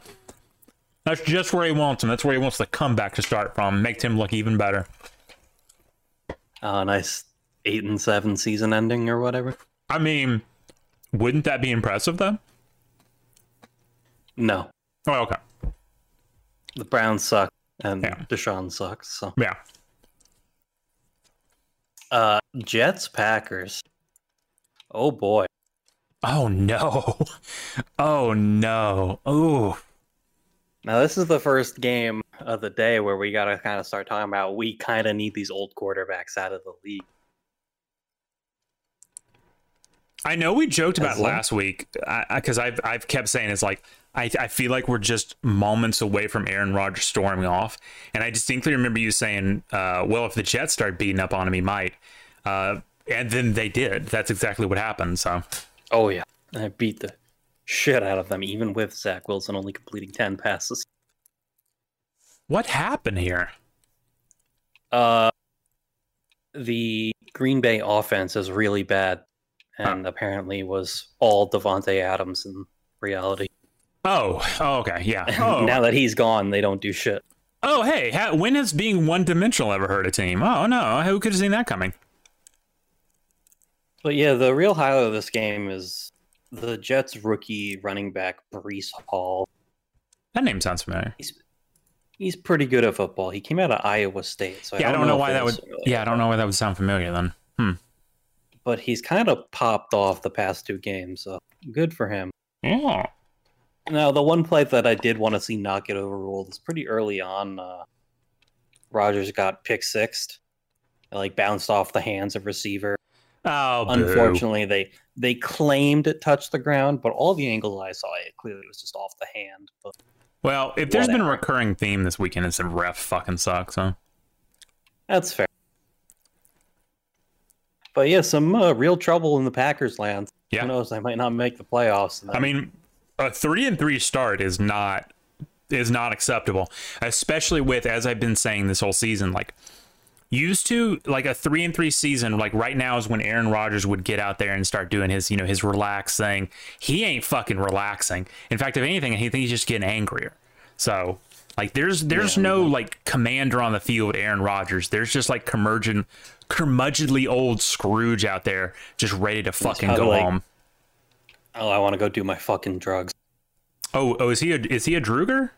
that's just where he wants him. That's where he wants the comeback to start from. Makes him look even better. Oh, nice eight and seven season ending or whatever. I mean... Wouldn't that be impressive, though? No. Oh, okay. The Browns suck, and yeah. Deshaun sucks. So. Yeah. Uh, Jets, Packers. Oh, boy. Oh no. Oh no. Ooh. Now this is the first game of the day where we got to kind of start talking about we kind of need these old quarterbacks out of the league. I know we joked about That's last like, week because I've I've kept saying it's like I I feel like we're just moments away from Aaron Rodgers storming off, and I distinctly remember you saying, uh, "Well, if the Jets start beating up on him, he might," uh, and then they did. That's exactly what happened. So, oh yeah, I beat the shit out of them, even with Zach Wilson only completing ten passes. What happened here? Uh, the Green Bay offense is really bad. And apparently was all Devontae Adams in reality. Oh, oh okay, yeah. Oh. Now that he's gone, they don't do shit. Oh, hey, how, when has being one-dimensional ever hurt a team? Oh, no, who could have seen that coming? But yeah, the real highlight of this game is the Jets' rookie running back, Bryce Hall. That name sounds familiar. He's, he's pretty good at football. He came out of Iowa State, so yeah, I don't, I don't know, know why that would. Familiar. Yeah, I don't know why that would sound familiar then. Hmm. But he's kind of popped off the past two games, so good for him. Yeah. Now, the one play that I did want to see not get overruled is pretty early on. Uh, Rodgers got pick sixed, and, like, bounced off the hands of receiver. Oh, unfortunately, boo. they they claimed it touched the ground, but all the angles I saw, it clearly was just off the hand. But well, if there's whatever. been a recurring theme this weekend, it's that ref fucking sucks, huh? That's fair. But yeah, some uh, real trouble in the Packers' land. Yeah. Who knows? They might not make the playoffs. Then. I mean, a three and three start is not is not acceptable, especially with, as I've been saying this whole season, like used to like a three and three season. Like right now is when Aaron Rodgers would get out there and start doing his, you know, his relaxed thing. He ain't fucking relaxing. In fact, if anything, I think he's just getting angrier. So like there's there's yeah, no like commander on the field, Aaron Rodgers. There's just like curmudgeon. curmudgeonly old Scrooge out there just ready to fucking go like, home. Oh, I want to go do my fucking drugs. Oh, oh, is he a, is he a drooger?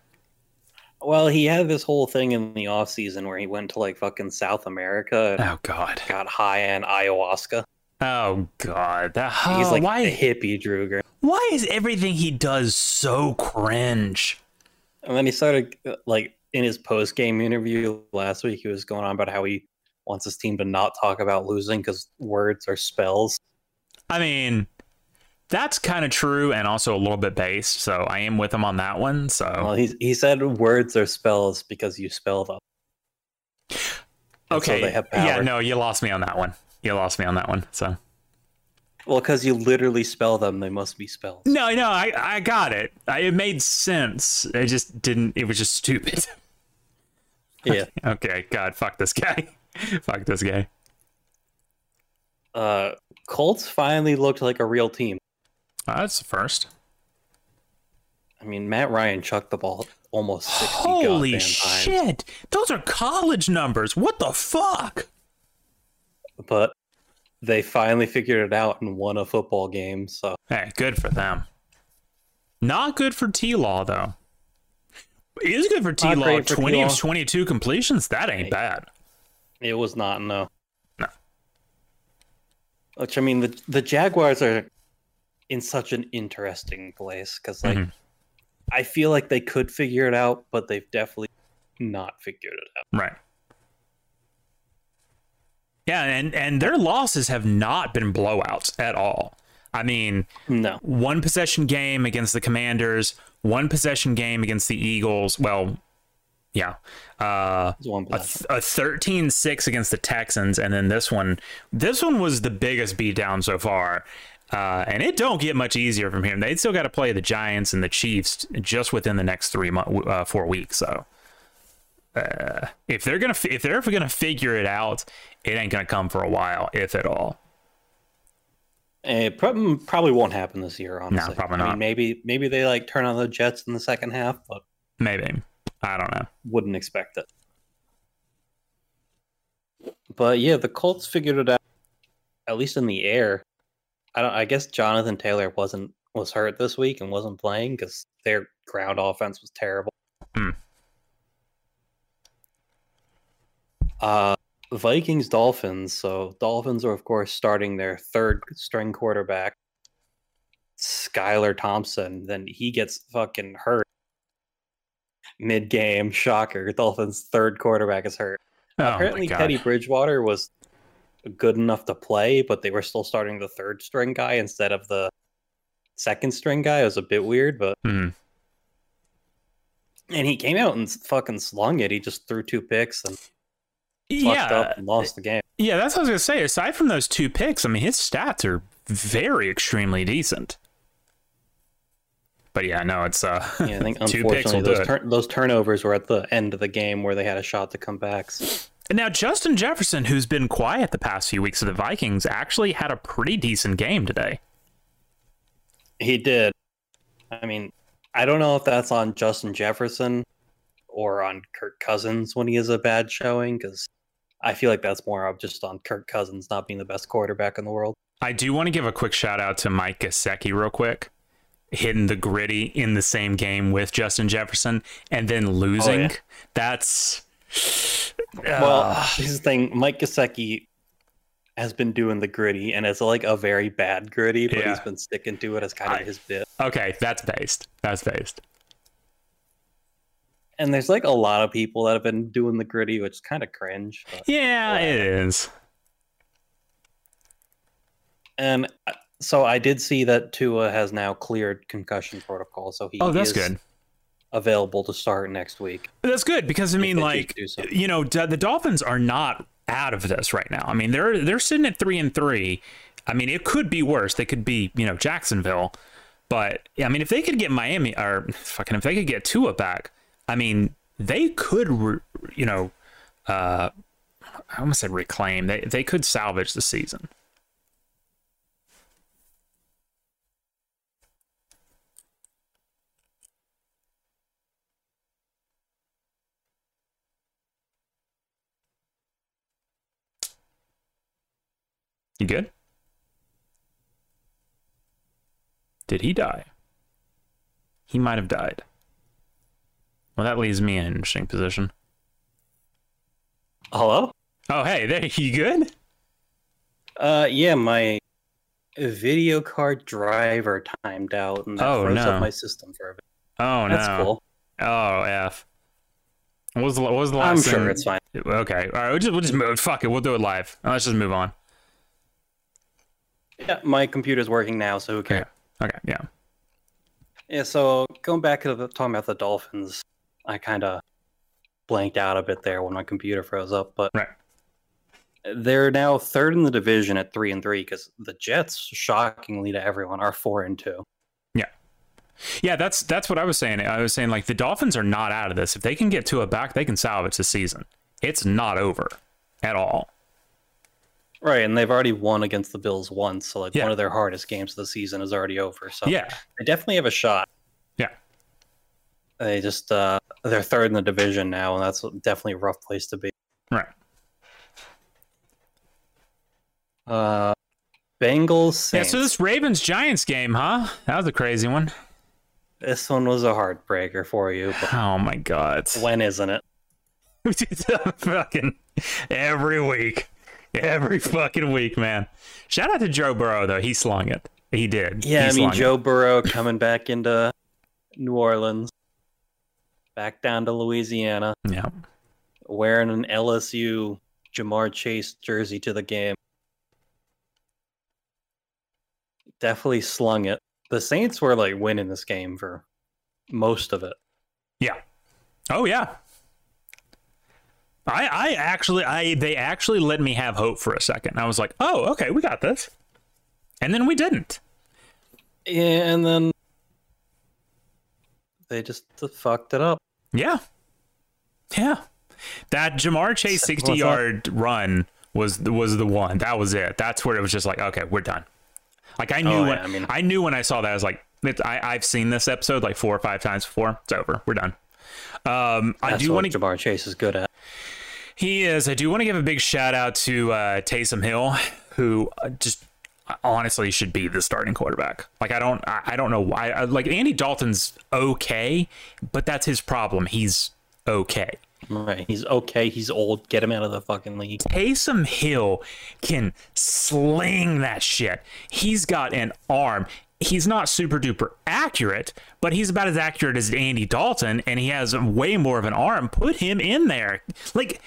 Well, he had this whole thing in the off season where he went to like fucking South America. And oh God. Got high on ayahuasca. Oh God. That, oh, he's like why, a hippie drooger. Why is everything he does so cringe? And then he started like in his post game interview last week, he was going on about how he wants his team to not talk about losing because words are spells. I mean, that's kind of true and also a little bit based, so I am with him on that one. So well, he he said words are spells because you spell them. Okay. So they have power. Yeah, no, you lost me on that one. You lost me on that one. So. Well, because you literally spell them, they must be spells. No, no, I I got it. I, it made sense. It just didn't. It was just stupid. Yeah. Okay. God, fuck this guy. Fuck this guy. Uh, Colts finally looked like a real team. Uh, that's the first. I mean, Matt Ryan chucked the ball almost sixty Holy shit! Times. Those are college numbers. What the fuck? But they finally figured it out and won a football game. So hey, good for them. Not good for T-Law though. It is good for T-Law. Twenty of twenty-two completions. That ain't hey. bad. It was not, no. No. Which, I mean, the the Jaguars are in such an interesting place because, like, mm-hmm. I feel like they could figure it out, but they've definitely not figured it out. Right. Yeah, and, and their losses have not been blowouts at all. I mean, no. One possession game against the Commanders, one possession game against the Eagles, well... Yeah, uh, a, th- a thirteen six against the Texans. And then this one, this one was the biggest beatdown so far. Uh, and it don't get much easier from here. They still got to play the Giants and the Chiefs just within the next three mo- uh, four weeks. So uh, if they're going to, if they're ever going to figure it out, it ain't going to come for a while, if at all. It probably won't happen this year, honestly. No, probably not. I mean, maybe, maybe they like turn on the Jets in the second half, but maybe. I don't know. Wouldn't expect it. But yeah, the Colts figured it out, at least in the air. I don't. I guess Jonathan Taylor wasn't was hurt this week and wasn't playing because their ground offense was terrible. Hmm. Uh, Vikings, Dolphins. So Dolphins are of course starting their third string quarterback. Skylar Thompson, then he gets fucking hurt mid-game. Shocker. Dolphins' third quarterback is hurt. Oh, apparently Teddy Bridgewater was good enough to play, but they were still starting the third string guy instead of the second string guy. It was a bit weird, but mm. and he came out and fucking slung it. He just threw two picks and yeah, fucked up and lost the game. Yeah, that's what I was gonna say. Aside from those two picks, I mean, his stats are very extremely decent. But yeah, no, it's uh, yeah, I think unfortunately those, tur- those turnovers were at the end of the game where they had a shot to come back. So. And now Justin Jefferson, who's been quiet the past few weeks of the Vikings, actually had a pretty decent game today. He did. I mean, I don't know if that's on Justin Jefferson or on Kirk Cousins when he has a bad showing, because I feel like that's more of just on Kirk Cousins not being the best quarterback in the world. I do want to give a quick shout out to Mike Gesicki real quick. Hitting the gritty in the same game with Justin Jefferson and then losing. Oh, yeah. That's uh... well, this is the thing. Mike Gesicki has been doing the gritty, and it's like a very bad gritty, but yeah. he's been sticking to it as kind of I... his bit. Okay, that's based. That's based. And there's like a lot of people that have been doing the gritty, which is kind of cringe. But, yeah, yeah, it is. And. I... So I did see that Tua has now cleared concussion protocol, so he oh, that's is good. available to start next week. That's good, because I mean, like, you know, the Dolphins are not out of this right now. I mean, they're they're sitting at three and three. I mean, it could be worse. They could be, you know, Jacksonville, but I mean, if they could get Miami or fucking if they could get Tua back, I mean, they could, you know, uh, I almost said reclaim. They they could salvage the season. You good? Did he die? He might have died. Well, that leaves me in an interesting position. Hello? Oh, hey, there. You good? Uh, yeah, my video card driver timed out, and that oh, froze no. up my system for a bit. Oh That's no! That's cool. Oh f. What was the, what was the last? I'm sure thing? It's fine. Okay, all right. We'll just we'll just move. Fuck it. We'll do it live. Let's just move on. Yeah, my computer's working now, so who cares? Okay, yeah. Yeah, so going back to the, talking about the Dolphins, I kind of blanked out a bit there when my computer froze up, but right. They're now third in the division at three and three because the Jets, shockingly to everyone, are four and two. Yeah, yeah, that's that's what I was saying. I was saying like the Dolphins are not out of this. If they can get Tua back, they can salvage the season. It's not over at all. Right, and they've already won against the Bills once, so like yeah. one of their hardest games of the season is already over. So yeah. they definitely have a shot. Yeah, they just uh, they're third in the division now, and that's definitely a rough place to be. Right. Uh, Bengals. Saints. Yeah. So this Ravens Giants game, huh? That was a crazy one. This one was a heartbreaker for you. But oh my God! When isn't it? Fucking every week. Every fucking week, man. Shout out to Joe Burrow, though. He slung it. He did. Yeah, he I mean, Joe it. Burrow coming back into New Orleans, back down to Louisiana. Yeah. Wearing an L S U Ja'Marr Chase jersey to the game. Definitely slung it. The Saints were, like, winning this game for most of it. Yeah. Oh, yeah. I, I actually, I they actually let me have hope for a second. I was like, oh, okay, we got this. And then we didn't. Yeah, and then they just fucked it up. Yeah. Yeah. That Ja'Marr Chase sixty-yard run was was the one. That was it. That's where it was just like, okay, we're done. Like, I knew, oh, when, yeah, I, mean, I knew when I saw that, I was like, it's, I, I've seen this episode like four or five times before. It's over. We're done. Um, I do want to Ja'Marr Chase is good at. He is. I do want to give a big shout out to uh, Taysom Hill, who just honestly should be the starting quarterback. Like I don't, I, I don't know why. I, like Andy Dalton's okay, but that's his problem. He's okay. Right. He's okay. He's old. Get him out of the fucking league. Taysom Hill can sling that shit. He's got an arm. he's not super duper accurate, but he's about as accurate as Andy Dalton, and he has way more of an arm. Put him in there. Like,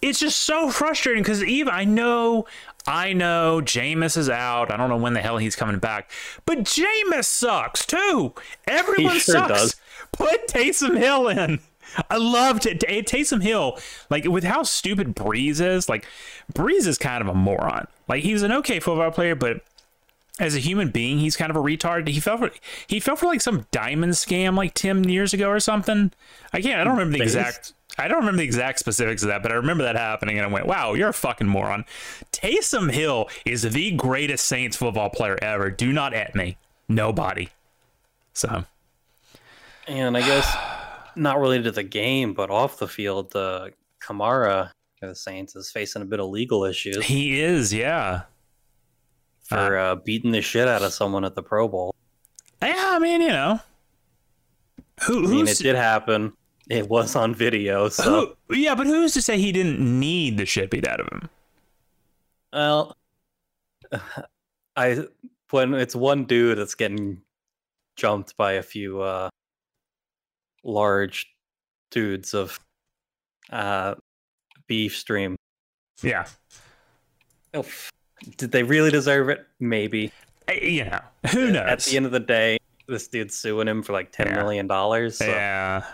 it's just so frustrating because even I know, I know Jameis is out. I don't know when the hell he's coming back, but Jameis sucks too. Everyone sure sucks. Does. Put Taysom Hill in. I loved it. Taysom Hill, like, with how stupid Breeze is, like, Breeze is kind of a moron. Like, he's an okay football player, but as a human being, he's kind of a retard. He fell for, he fell for like some diamond scam like ten years ago or something. I can't, I don't remember the exact, I don't remember the exact specifics of that, but I remember that happening and I went, wow, you're a fucking moron. Taysom Hill is the greatest Saints football player ever. Do not at me. Nobody. So. And I guess, not related to the game, but off the field, uh, Kamara of the Saints is facing a bit of legal issues. He is, yeah. For uh, uh, beating the shit out of someone at the Pro Bowl. Yeah, I mean, you know. Who, I mean, it did happen. It was on video, so. Who, yeah, but who's to say he didn't need the shit beat out of him? Well, I when it's one dude that's getting jumped by a few uh, large dudes of uh, beef stream. Yeah. Oof. Did they really deserve it? Maybe. You know, who knows? At the end of the day, this dude's suing him for like ten yeah. million dollars. So. Yeah.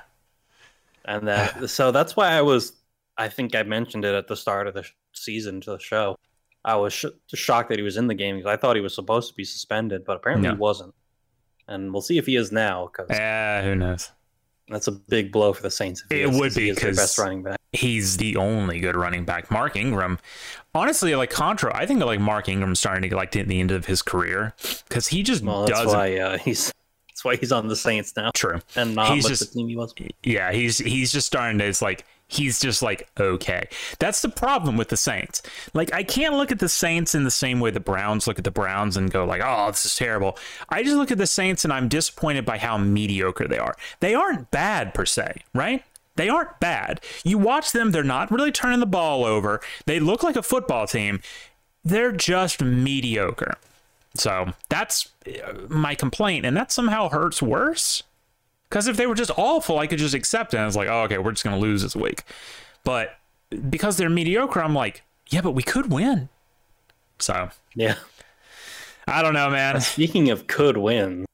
And that, so that's why I was. I think I mentioned it at the start of the season to the show. I was sh- shocked that he was in the game because I thought he was supposed to be suspended, but apparently no. he wasn't. And we'll see if he is now. Cause yeah, who knows? That's a big blow for the Saints. If he it is, would be because best running back. He's the only good running back. Mark Ingram, honestly, like contra, I think like Mark Ingram's starting to get like to the end of his career because he just well, that's doesn't. Why, uh, he's that's why he's on the Saints now. True, and not he's just, the team he was. Yeah, he's he's just starting to. It's like he's just like okay. That's the problem with the Saints. Like I can't look at the Saints in the same way the Browns look at the Browns and go like, oh, this is terrible. I just look at the Saints and I'm disappointed by how mediocre they are. They aren't bad per se, right? They aren't bad. You watch them, they're not really turning the ball over. They look like a football team. They're just mediocre. So that's my complaint. And that somehow hurts worse. Because if they were just awful, I could just accept it. I was like, oh, okay, we're just going to lose this week. But because they're mediocre, I'm like, yeah, but we could win. So, yeah. I don't know, man. Speaking of could win.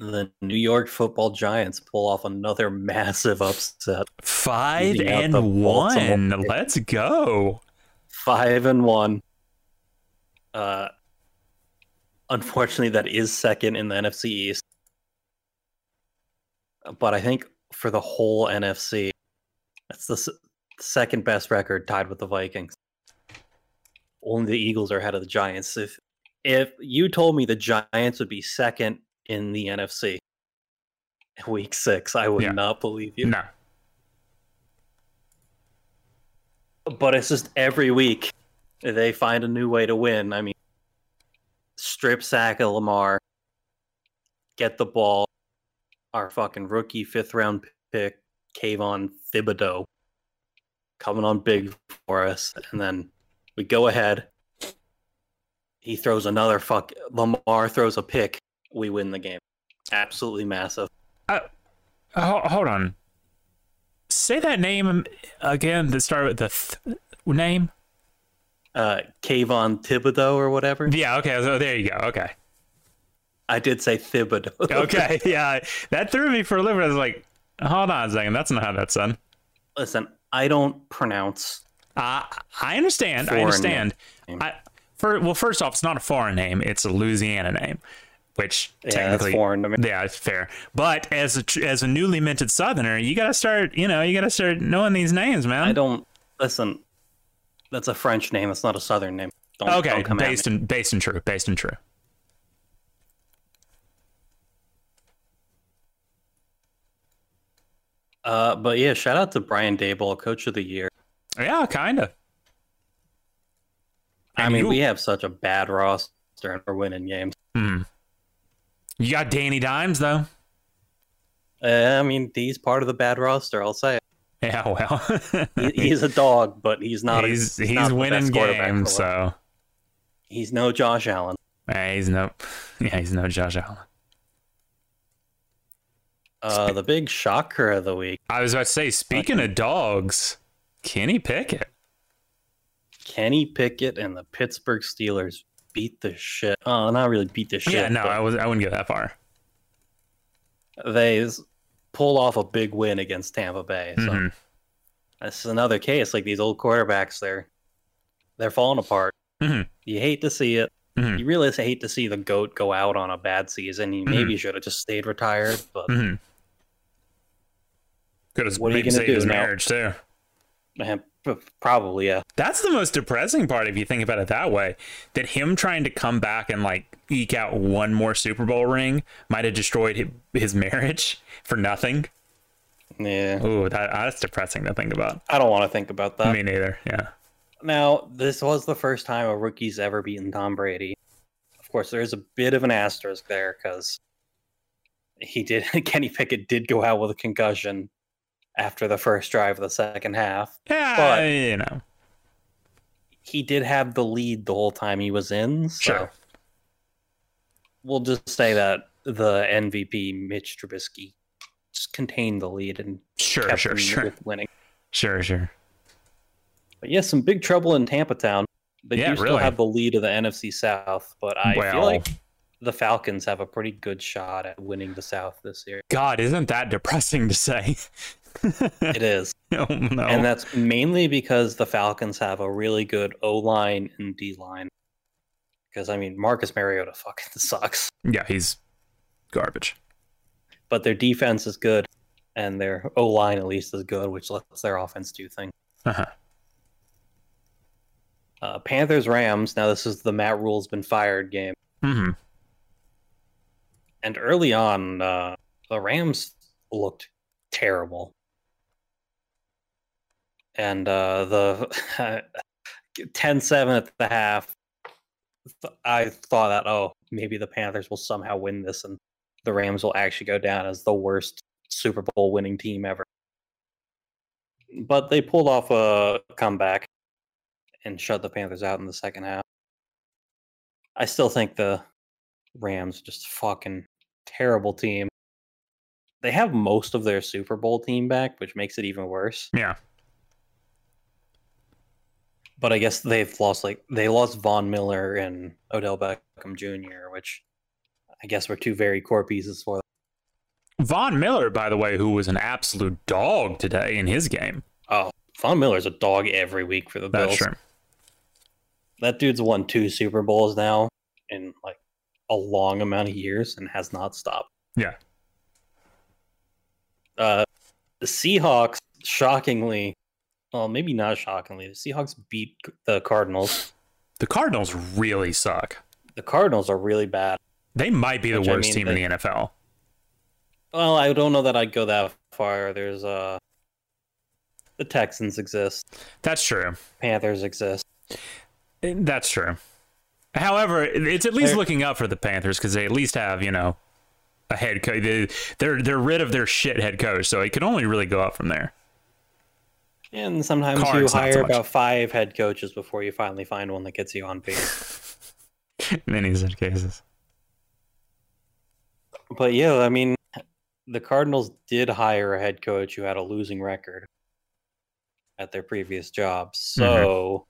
The New York Football Giants pull off another massive upset. Five and one. Let's go. Five and one. Uh, unfortunately, that is second in the N F C East. But I think for the whole N F C, that's the s- second best record, tied with the Vikings. Only the Eagles are ahead of the Giants. If if you told me the Giants would be second in the N F C week six, I would yeah. not believe you. No. But it's just every week they find a new way to win. I mean, strip sack of Lamar, get the ball. Our fucking rookie fifth round pick, Kayvon Thibodeau, coming on big for us. And then we go ahead. He throws another fuck. Lamar throws a pick. We win the game. Absolutely massive. Uh, hold on. Say that name again that started with the th- name. Uh, Kayvon Thibodeau or whatever. Yeah, okay. So there you go. Okay. I did say Thibodeau. Okay, yeah. That threw me for a little bit. I was like, hold on a second. That's not how that's done. Listen, I don't pronounce. Uh, I understand. I understand. I, for, well, first off, it's not a foreign name. It's a Louisiana name. Which yeah, technically, that's foreign to me. Yeah, it's fair. But as a as a newly minted Southerner, you gotta start, you know, you gotta start knowing these names, man. I don't listen. That's a French name. It's not a Southern name. Don't, okay, don't come based at me. in based in true, based in true. Uh, but yeah, shout out to Brian Daboll, Coach of the Year. Yeah, kind of. I and mean, you... we have such a bad roster and we're winning games. Hmm. You got Danny Dimes, though. Uh, I mean, he's part of the bad roster, I'll say it. Yeah, well. he, he's a dog, but he's not he's, a he's, he's not winning games, so. He's no Josh Allen. Yeah, he's no, yeah, he's no Josh Allen. Uh, the big shocker of the week. I was about to say, speaking of dogs, Kenny Pickett. Kenny Pickett and the Pittsburgh Steelers beat the shit. Oh, not really beat the shit. Yeah, no, I was. I wouldn't go that far. They pulled off a big win against Tampa Bay. So mm-hmm. This is another case. Like these old quarterbacks, they're they're falling apart. Mm-hmm. You hate to see it. Mm-hmm. You really hate to see the GOAT go out on a bad season. He mm-hmm. maybe should have just stayed retired, but mm-hmm. could have what are you gonna saved do his now? Marriage too. Probably, yeah. That's the most depressing part if you think about it that way. That him trying to come back and like eke out one more Super Bowl ring might have destroyed his marriage for nothing. Yeah. Ooh, that, that's depressing to think about. I don't want to think about that. Me neither. Yeah. Now, this was the first time a rookie's ever beaten Tom Brady. Of course, there is a bit of an asterisk there because he did. Kenny Pickett did go out with a concussion after the first drive of the second half. Yeah, but you know, he did have the lead the whole time he was in. So sure. We'll just say that the M V P, Mitch Trubisky, just contained the lead and sure, kept sure, sure. with winning. Sure, sure. But yeah, some big trouble in Tampa Town. They yeah, do still really. have the lead of the N F C South, but I well, feel like the Falcons have a pretty good shot at winning the South this year. God, isn't that depressing to say? It is. Oh, no. And that's mainly because the Falcons have a really good O-line and D-line. Because, I mean, Marcus Mariota fucking sucks. Yeah, he's garbage. But their defense is good, and their O-line at least is good, which lets their offense do things. Uh-huh. Uh, Panthers Rams. Now this is the Matt Rule's been fired game. Mm-hmm. And early on, uh, the Rams looked terrible, and uh, the ten seven at the half. I thought that oh maybe the Panthers will somehow win this and the Rams will actually go down as the worst Super Bowl winning team ever. But they pulled off a comeback and shut the Panthers out in the second half. I still think the Rams are just a fucking terrible team. They have most of their Super Bowl team back, which makes it even worse. Yeah. But I guess they've lost like they lost Von Miller and Odell Beckham Junior, which I guess were two very core pieces for them. Von Miller, by the way, who was an absolute dog today in his game. Oh, Von Miller's a dog every week for the Bills. That's true. That dude's won two Super Bowls now in like a long amount of years and has not stopped. Yeah. Uh, the Seahawks, shockingly, well, maybe not shockingly, the Seahawks beat the Cardinals. The Cardinals really suck. The Cardinals are really bad. They might be the worst I mean, team they, in the N F L. Well, I don't know that I'd go that far. There's uh, the Texans exist. That's true. Panthers exist. That's true. However, it's at least They're, looking up for the Panthers because they at least have, you know, a head coach. They, they're they're rid of their shit head coach, so it can only really go up from there. And sometimes Cards, you hire so about five head coaches before you finally find one that gets you on pace. Many such cases. But yeah, I mean, the Cardinals did hire a head coach who had a losing record at their previous job, so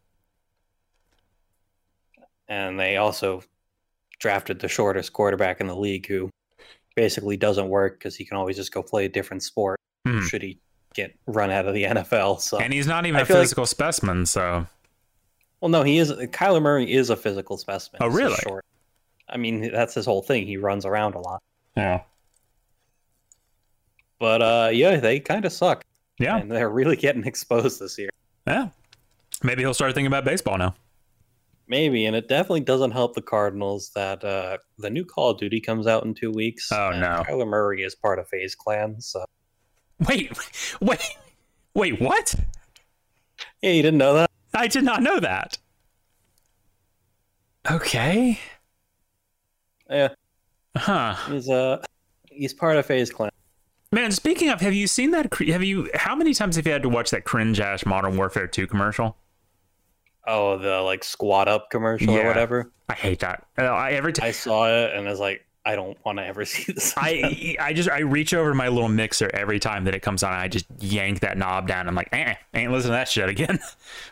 mm-hmm. and they also drafted the shortest quarterback in the league who basically doesn't work because he can always just go play a different sport mm. should he get run out of the N F L. So and he's not even I a physical like, specimen, so well no he is Kyler Murray is a physical specimen. Oh really? So I mean that's his whole thing. He runs around a lot. Yeah. But uh yeah, they kind of suck. Yeah. And they're really getting exposed this year. Yeah. Maybe he'll start thinking about baseball now. Maybe, and it definitely doesn't help the Cardinals that uh, the new Call of Duty comes out in two weeks. Oh, and no. Kyler Murray is part of FaZe Clan, so... Wait, wait, wait, what? Yeah, you didn't know that? I did not know that. Okay. Yeah. Huh. He's, uh, he's part of FaZe Clan. Man, speaking of, have you seen that... Have you? How many times have you had to watch that cringe-ass Modern Warfare two commercial? Oh, the like squat up commercial yeah, or whatever. I hate that. I, I every time I saw it and I was like, I don't want to ever see this again. I I just I reach over my little mixer every time that it comes on. And I just yank that knob down. I'm like, eh, ain't listening to that shit again.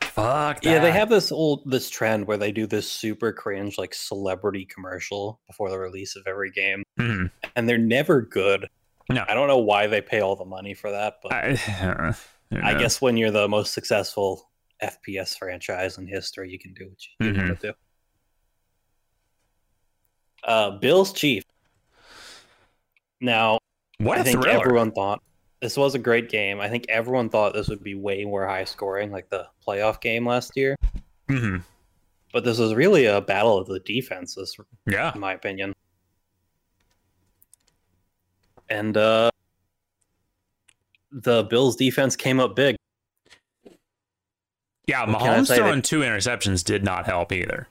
Fuck. That. Yeah, they have this old this trend where they do this super cringe like celebrity commercial before the release of every game, mm-hmm. and they're never good. No, I don't know why they pay all the money for that, but I, uh, you know. I guess when you're the most successful F P S franchise in history, you can do what you mm-hmm. want to do. Uh, Bills Chief. Now, what I think thriller. everyone thought this was a great game. I think everyone thought this would be way more high scoring, like the playoff game last year. Mm-hmm. But this was really a battle of the defenses, yeah, in my opinion. And uh, the Bills defense came up big. Yeah, Mahomes throwing two interceptions did not help either.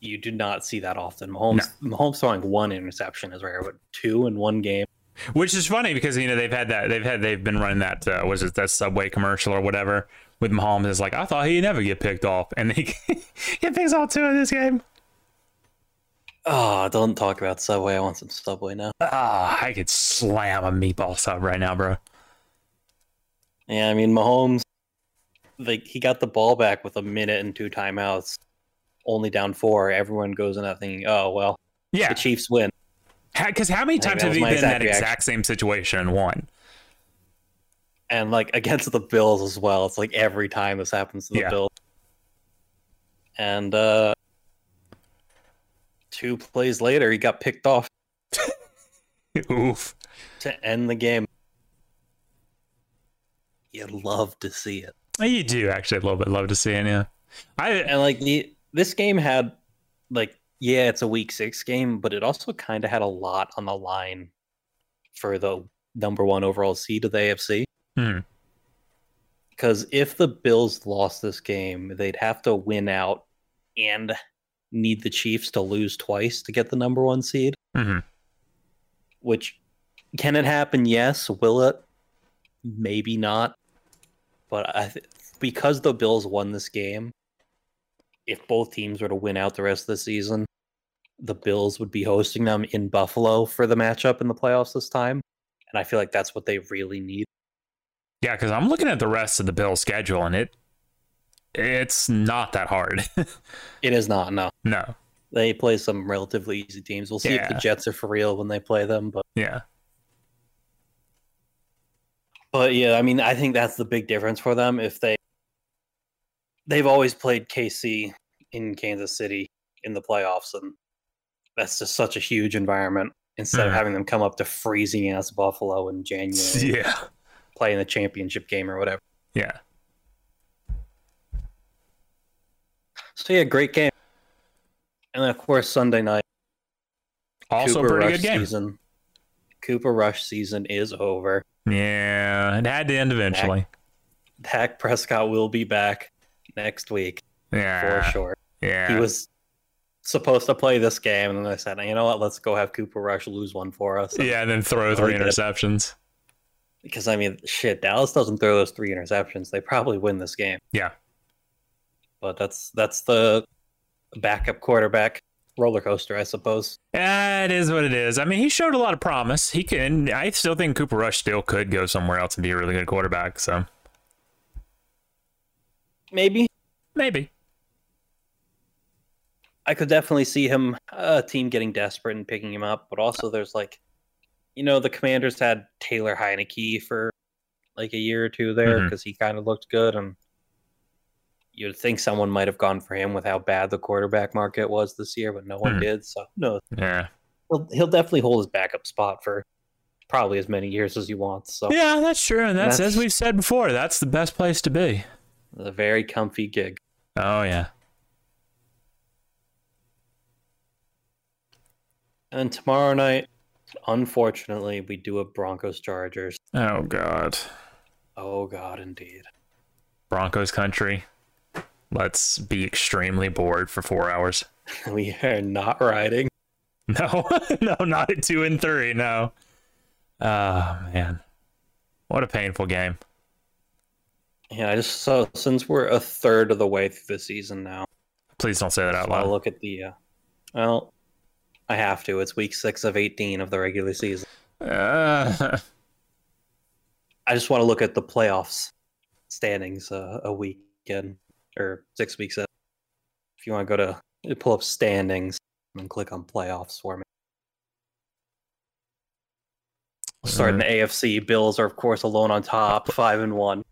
You do not see that often. Mahomes, no. Mahomes throwing one interception is rare, but two in one game. Which is funny because you know they've had that they've had they've been running that uh, was it that Subway commercial or whatever with Mahomes is like, I thought he'd never get picked off, and he he picks off two in this game. Oh, don't talk about Subway. I want some Subway now. Ah, oh, I could slam a meatball sub right now, bro. Yeah, I mean, Mahomes, like, he got the ball back with a minute and two timeouts, only down four. Everyone goes in that thinking, oh, well, yeah, the Chiefs win. Because how, how many times have you been in that reaction. exact same situation and won? And, like, against the Bills as well. It's like every time this happens to the yeah. Bills. And, uh... two plays later, he got picked off. Oof. To end the game. You love to see it. You do actually a little bit love to see it, yeah. I and like the this game had like yeah, it's a week six game, but it also kind of had a lot on the line for the number one overall seed of the A F C. Hmm. Because if the Bills lost this game, they'd have to win out and need the Chiefs to lose twice to get the number one seed. Mm-hmm. Which, can it happen? Yes. Will it? Maybe not. But I th- because the Bills won this game, if both teams were to win out the rest of the season, the Bills would be hosting them in Buffalo for the matchup in the playoffs this time. And I feel like that's what they really need. Yeah, because I'm looking at the rest of the Bills' schedule, and it It's not that hard. It is not, no. No. They play some relatively easy teams. We'll see yeah. if the Jets are for real when they play them. But yeah. But yeah, I mean, I think that's the big difference for them. If they, they've always played K C in Kansas City in the playoffs, and that's just such a huge environment instead mm. of having them come up to freezing-ass Buffalo in January. Yeah. Playing the championship game or whatever. Yeah. So yeah, great game. And then, of course, Sunday night. Also a pretty good game. Season, Cooper Rush season is over. Yeah, it had to end eventually. Dak, Dak Prescott will be back next week. Yeah. For sure. Yeah. He was supposed to play this game, and then I said, you know what, let's go have Cooper Rush lose one for us. And yeah, and then throw three interceptions. Because, I mean, shit, Dallas doesn't throw those three interceptions. They probably win this game. Yeah. But that's that's the backup quarterback roller coaster, I suppose. Yeah, it is what it is. I mean, he showed a lot of promise. He can. I still think Cooper Rush still could go somewhere else and be a really good quarterback. So maybe, maybe I could definitely see him a team getting desperate and picking him up. But also, there's like, you know, the Commanders had Taylor Heineke for like a year or two there because mm-hmm. he kind of looked good and. You'd think someone might have gone for him with how bad the quarterback market was this year, but no one mm. did. So no, yeah, he'll, he'll definitely hold his backup spot for probably as many years as he wants. So yeah, that's true, and that's, that's as we've said before, that's the best place to be. A very comfy gig. Oh yeah. And tomorrow night, unfortunately, we do a Broncos Chargers. Oh God. Oh God, indeed. Broncos country. Let's be extremely bored for four hours. We are not riding. No, no, not at two and three. No. Oh, man. What a painful game. Yeah, I just saw, since we're a third of the way through the season now. Please don't say that so out loud. I'll look at the, uh, well, I have to. It's week six of eighteen of the regular season. Uh. I just want to look at the playoffs standings uh, a week in, or six weeks in. If you want to go to pull up standings and click on playoffs for me. We'll start in the A F C. Bills are, of course, alone on top, five and one.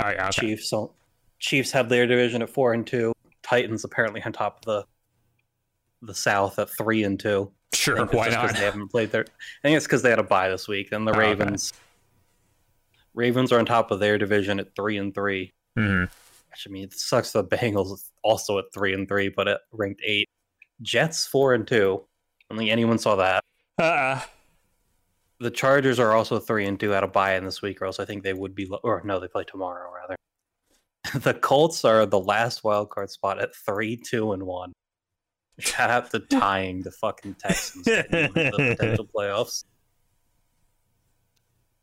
All right, okay. Chiefs. So Chiefs have their division at four and two. Titans apparently on top of the the South at three and two. Sure, why not? They haven't played their. I think it's because they had a bye this week. Then the oh, Ravens. Okay. Ravens are on top of their division at three and three. Mm-hmm. Which, I mean, it sucks. The Bengals also at three and three, but at ranked eight. Jets four and two. I don't think anyone saw that. Uh-uh. The Chargers are also three and two out of bye in this week, or else I think they would be. Lo- or no, they play tomorrow rather. The Colts are the last wild card spot at three, two, and one. Shout out to tying the fucking Texans to the potential playoffs.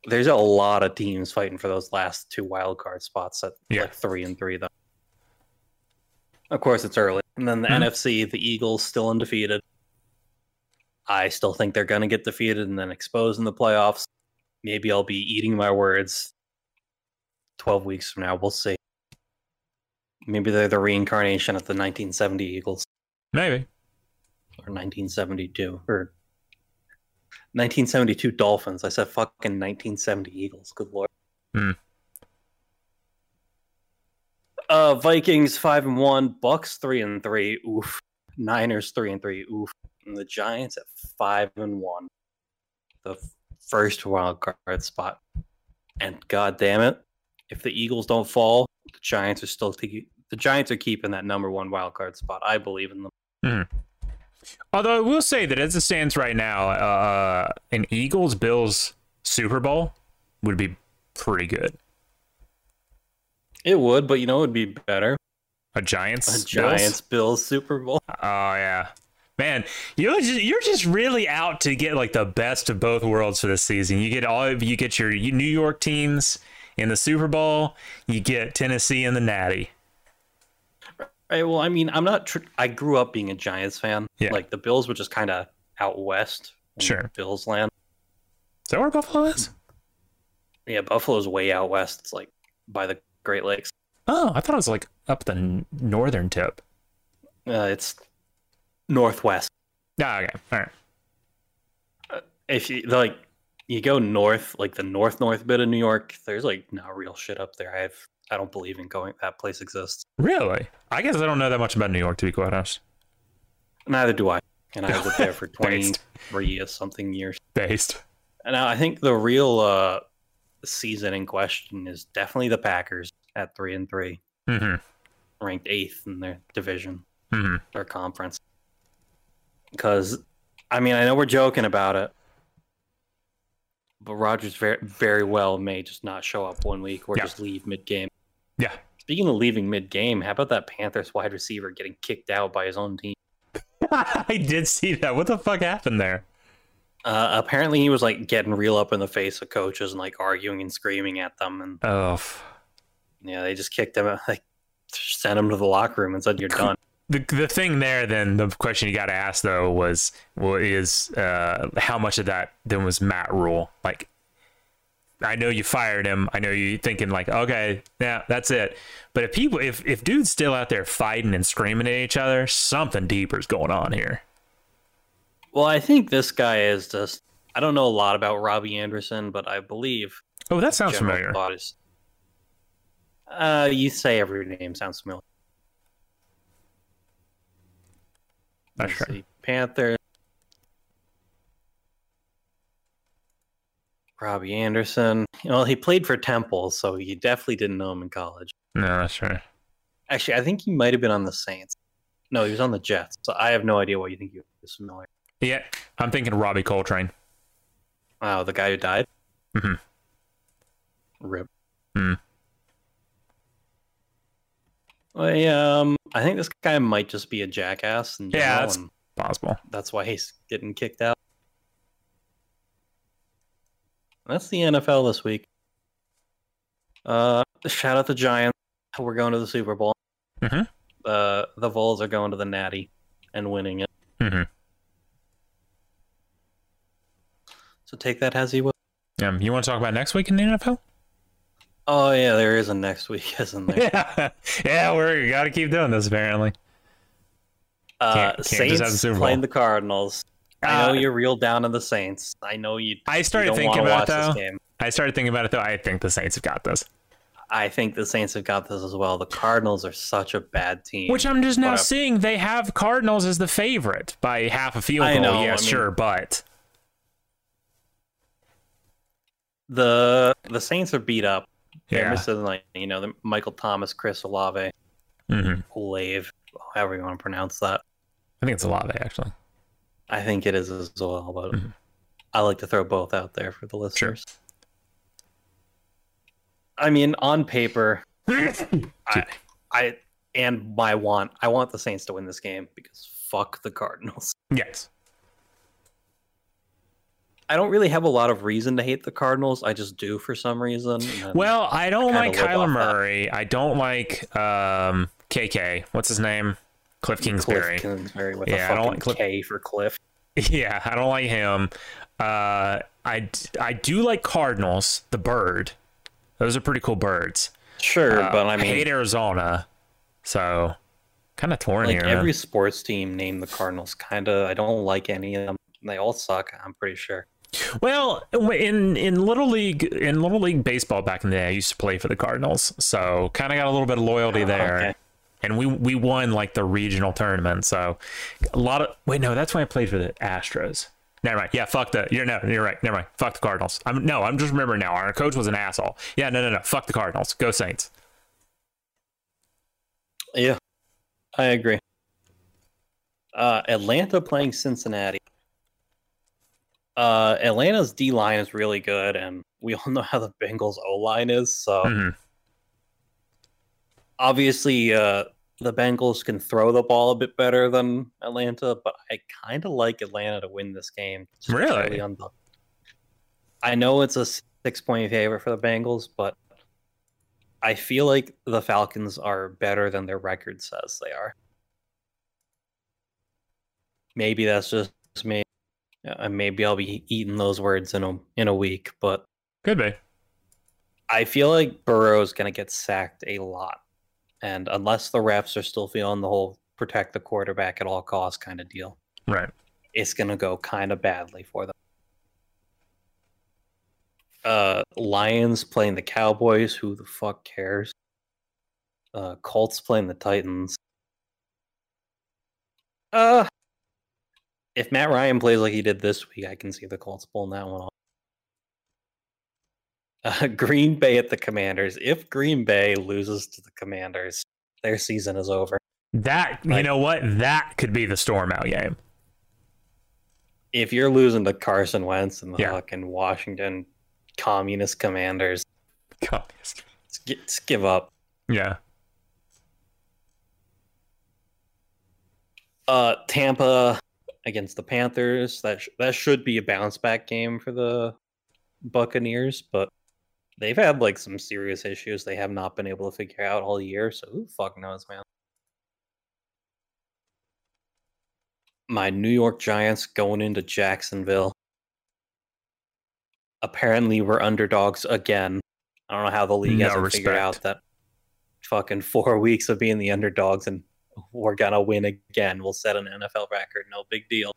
There's a lot of teams fighting for those last two wild card spots at yeah. like three and three, though. Of course, it's early, and then the mm-hmm. N F C, the Eagles still undefeated. I still think they're going to get defeated and then exposed in the playoffs. Maybe I'll be eating my words twelve weeks from now. We'll see. Maybe they're the reincarnation of the nineteen seventy Eagles. Maybe. Or nineteen seventy-two. Or nineteen seventy-two Dolphins. I said fucking nineteen seventy Eagles. Good lord. Mm. Uh, Vikings five and one. Bucks three and three. Oof. Niners three and three. Oof. And the Giants at five and one, the first wild card spot, and god damn it, if the Eagles don't fall, the Giants are still te- the Giants are keeping that number one wild card spot. I believe in them. Mm-hmm. Although I will say that as it stands right now, uh, an Eagles Bills Super Bowl would be pretty good. It would, but you know, it would be better. A Giants, a Giants Bills Super Bowl. Oh yeah. Man, you're just, you're just really out to get like the best of both worlds for this season. You get all of, you get your New York teams in the Super Bowl. You get Tennessee in the Natty. Right. Well, I mean, I'm not. Tr- I grew up being a Giants fan. Yeah. Like the Bills were just kind of out west. Sure. Bills land. Is that where Buffalo is? Yeah, Buffalo's way out west. It's like by the Great Lakes. Oh, I thought it was like up the n- northern tip. Uh, it's. Northwest. Ah, okay. All right. Uh, if you like, you go north, like the north north bit of New York. There's like no real shit up there. I've I don't believe in going. That place exists. Really? I guess I don't know that much about New York, to be quite honest. Neither do I. And I lived there for twenty-three or something years. Based. And I think the real uh, season in question is definitely the Packers at three and three, mm-hmm. ranked eighth in their division, mm-hmm. their conference. Because, I mean, I know we're joking about it, but Rodgers very, very well may just not show up one week or yeah. just leave mid-game. Yeah. Speaking of leaving mid-game, how about that Panthers wide receiver getting kicked out by his own team? I did see that. What the fuck happened there? Uh, apparently he was, like, getting real up in the face of coaches and, like, arguing and screaming at them. And oh. Yeah, they just kicked him out. They sent him to the locker room and said, you're done. The the thing there, then, the question you got to ask, though, was well, is uh, how much of that then was Matt Rule? Like, I know you fired him. I know you're thinking, like, okay, yeah, that's it. But if people, if, if dude's still out there fighting and screaming at each other, something deeper is going on here. Well, I think this guy is just, I don't know a lot about Robbie Anderson, but I believe. Oh, that sounds familiar. Is, uh, you say every name sounds familiar. Let's sure. see. Panther. Robbie Anderson. Well, he played for Temple, so you definitely didn't know him in college. No, that's right. Actually, I think he might have been on the Saints. No, he was on the Jets, so I have no idea what you think he was familiar. Yeah, I'm thinking Robbie Coltrane. Wow, the guy who died? Mm-hmm. Rip. Hmm. I, um, I think this guy might just be a jackass. In yeah, that's and possible. That's why he's getting kicked out. That's the N F L this week. Uh, shout out the Giants. We're going to the Super Bowl. Mm-hmm. Uh, the Vols are going to the Natty and winning it. Mm-hmm. So take that as you will. Um, you want to talk about next week in the N F L? Oh, yeah, there is a next week, isn't there? Yeah, yeah, we're got to keep doing this, apparently. Uh, can't, can't Saints just the playing the Cardinals. Uh, I know you're real down on the Saints. I know you. I started you don't thinking about it, though. This game. I started thinking about it, though. I think the Saints have got this. I think the Saints have got this as well. The Cardinals are such a bad team. Which I'm just now but, seeing they have Cardinals as the favorite by half a field goal. I know, yeah, I mean, sure, but... The the Saints are beat up. They're yeah. missing, like, you know, the Michael Thomas, Chris Olave, mm-hmm. Olave, however you want to pronounce that. I think it's Olave, actually. I think it is as well, but mm-hmm. I like to throw both out there for the listeners. Sure. I mean, on paper, I, I and my want, I want the Saints to win this game because fuck the Cardinals. Yes. I don't really have a lot of reason to hate the Cardinals. I just do for some reason. Well, I don't I like Kyler Murray. That. I don't like um, K K. What's his name? Cliff Kingsbury. Cliff Kingsbury with yeah, a fucking I don't like K for Cliff. Yeah, I don't like him. Uh, I, I do like Cardinals, the bird. Those are pretty cool birds. Sure, uh, but I mean... I hate Arizona, so kind of torn like here. Like every man. sports team named the Cardinals, kind of. I don't like any of them. They all suck, I'm pretty sure. Well, in in little league in little league baseball back in the day, I used to play for the Cardinals, so kind of got a little bit of loyalty oh, there. Okay. And we we won like the regional tournament, so a lot of wait no, that's why I played for the Astros. Never mind. Yeah, fuck the you're no, you're right. Never mind. Fuck the Cardinals. I'm no, I'm just remembering now. Our coach was an asshole. Yeah, no, no, no. Fuck the Cardinals. Go Saints. Yeah, I agree. Uh, Atlanta playing Cincinnati. Uh, Atlanta's D line is really good, and we all know how the Bengals O line is. So mm-hmm. obviously, uh, the Bengals can throw the ball a bit better than Atlanta, but I kind of like Atlanta to win this game. Really? On the... I know it's a six point favorite for the Bengals, but I feel like the Falcons are better than their record says they are. Maybe that's just me. Uh, maybe I'll be eating those words in a in a week, but could be. I feel like Burrow's gonna get sacked a lot, and unless the refs are still feeling the whole protect the quarterback at all costs kind of deal, right? It's gonna go kind of badly for them. Uh, Lions playing the Cowboys. Who the fuck cares? Uh, Colts playing the Titans. Uh. If Matt Ryan plays like he did this week, I can see the Colts pulling that one off. Uh, Green Bay at the Commanders. If Green Bay loses to the Commanders, their season is over. That like, you know what? That could be the storm out game. If you're losing to Carson Wentz and the yeah. fucking Washington Communist Commanders, Communist. Let's, get, let's give up. Yeah. Uh, Tampa against the Panthers, that sh- that should be a bounce back game for the Buccaneers, but they've had like some serious issues they have not been able to figure out all year, so who the fuck knows, man. My New York Giants going into Jacksonville. Apparently we're underdogs again. I don't know how the league no hasn't respect. figured out that fucking four weeks of being the underdogs and we're gonna win again. We'll set an N F L record. No big deal.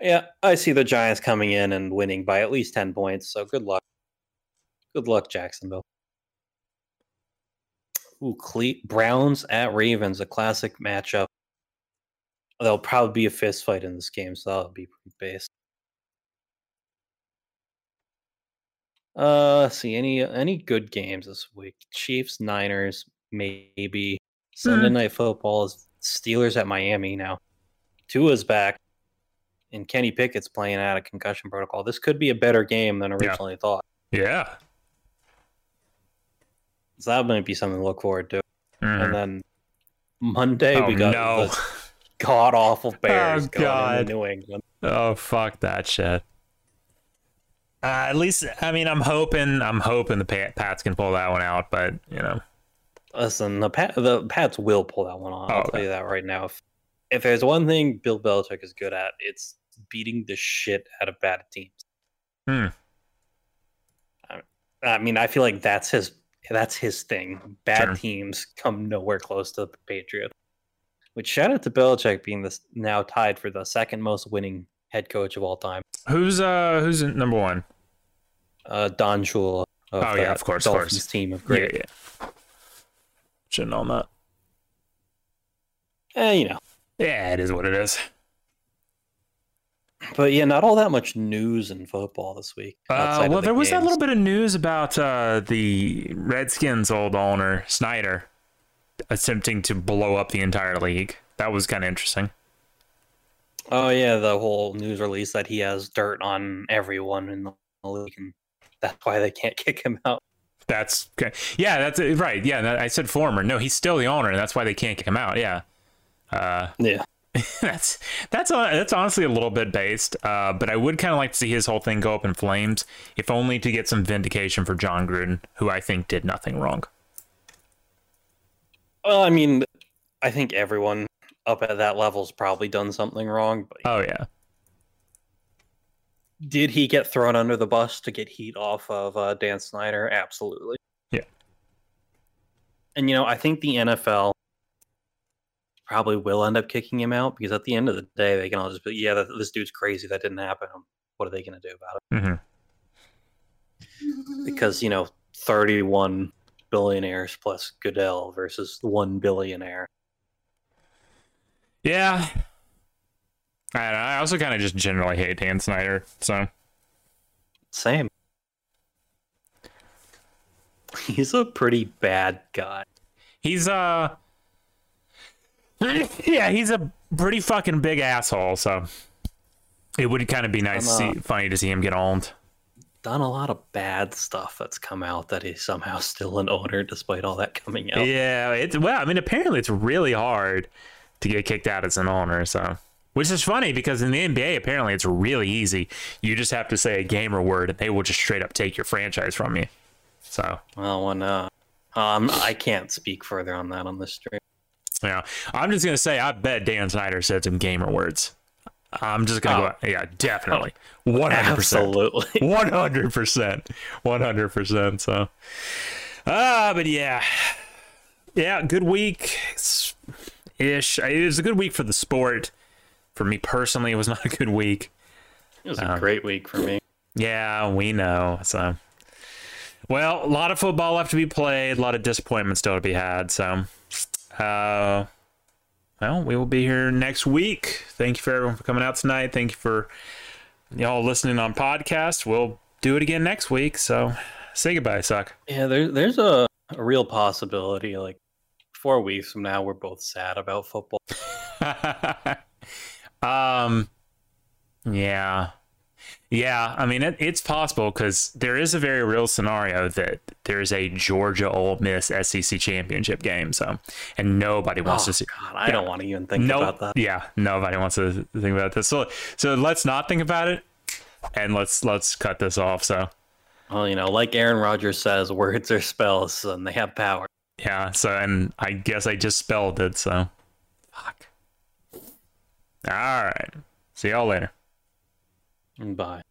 Yeah, I see the Giants coming in and winning by at least ten points. So good luck. Good luck, Jacksonville. Ooh, Cle- Browns at Ravens, a classic matchup. There'll probably be a fist fight in this game, so that'll be pretty basic. Uh, see any any good games this week? Chiefs, Niners, maybe. Sunday Night Football is Steelers at Miami now. Tua's back, and Kenny Pickett's playing out of concussion protocol. This could be a better game than originally yeah. thought. Yeah. So that might be something to look forward to. Mm. And then Monday, oh, we got no. the god-awful Bears oh, going god. into New England. Oh, fuck that shit. uh, at least, I mean, I'm hoping, I'm hoping the Pats can pull that one out, but you know, listen, the Pat, the Pats will pull that one off. Oh, I'll okay. tell you that right now. If if there's one thing Bill Belichick is good at, it's beating the shit out of bad teams. Hmm. I, I mean, I feel like that's his that's his thing. Bad sure. teams come nowhere close to the Patriots. Which, shout out to Belichick being this now tied for the second most winning head coach of all time. Who's uh who's number one? Uh, Don Shula. Of oh yeah, of course, Dolphins of course. Team of great. Yeah, yeah. Shouldn't know that. Eh, you know. Yeah, it is what it is. But yeah, not all that much news in football this week. Uh, well, the there games. was that little bit of news about uh, the Redskins' old owner Snyder attempting to blow up the entire league. That was kind of interesting. Oh yeah, the whole news release that he has dirt on everyone in the league, and that's why they can't kick him out. That's yeah, that's right. Yeah, that, I said former. No, he's still the owner, and that's why they can't kick him out. Yeah. Uh, yeah. that's that's that's honestly a little bit based, uh, but I would kind of like to see his whole thing go up in flames, if only to get some vindication for John Gruden, who I think did nothing wrong. Well, I mean, I think everyone up at that level's probably done something wrong. But oh yeah. Did he get thrown under the bus to get heat off of uh, Dan Snyder? Absolutely. Yeah. And you know, I think the N F L probably will end up kicking him out, because at the end of the day, they can all just be, yeah, this dude's crazy. That didn't happen. What are they going to do about it? Mm-hmm. Because, you know, thirty-one billionaires plus Goodell versus one billionaire. Yeah. I, I also kind of just generally hate Dan Snyder. So. Same. He's a pretty bad guy. He's, uh... yeah, he's a pretty fucking big asshole, so it would kind of be nice, uh, to see, funny to see him get owned. Done a lot of bad stuff that's come out that he's somehow still an owner despite all that coming out. Yeah, it's, well, I mean, apparently it's really hard to get kicked out as an owner, so which is funny because in the N B A, apparently it's really easy. You just have to say a gamer word and they will just straight up take your franchise from you. So well, when, uh, um, I can't speak further on that on this stream. Yeah, I'm just gonna say I bet Dan Snyder said some gamer words. I'm just gonna oh. go. Yeah, definitely, one hundred percent, absolutely, one hundred percent, one hundred percent. So, ah, uh, but yeah, yeah, good week ish. It was a good week for the sport. For me personally, it was not a good week. It was a um, great week for me. Yeah, we know. So, well, a lot of football left to be played. A lot of disappointments still to be had. So. Uh, well, we will be here next week. Thank you for everyone for coming out tonight. Thank you for y'all listening on podcast. We'll do it again next week. So say goodbye, Suck. Yeah, there, there's a, a real possibility. Like four weeks from now, we're both sad about football. um, yeah, yeah. I mean, it, it's possible because there is a very real scenario that there is a Georgia Ole Miss S E C championship game. So, and nobody wants oh, to see. God, I yeah. don't want to even think nope. about that. Yeah, nobody wants to think about this. So, so let's not think about it, and let's let's cut this off. So, well, you know, like Aaron Rodgers says, words are spells, and they have power. Yeah. So, and I guess I just spelled it. So, fuck. All right. See y'all later. Bye.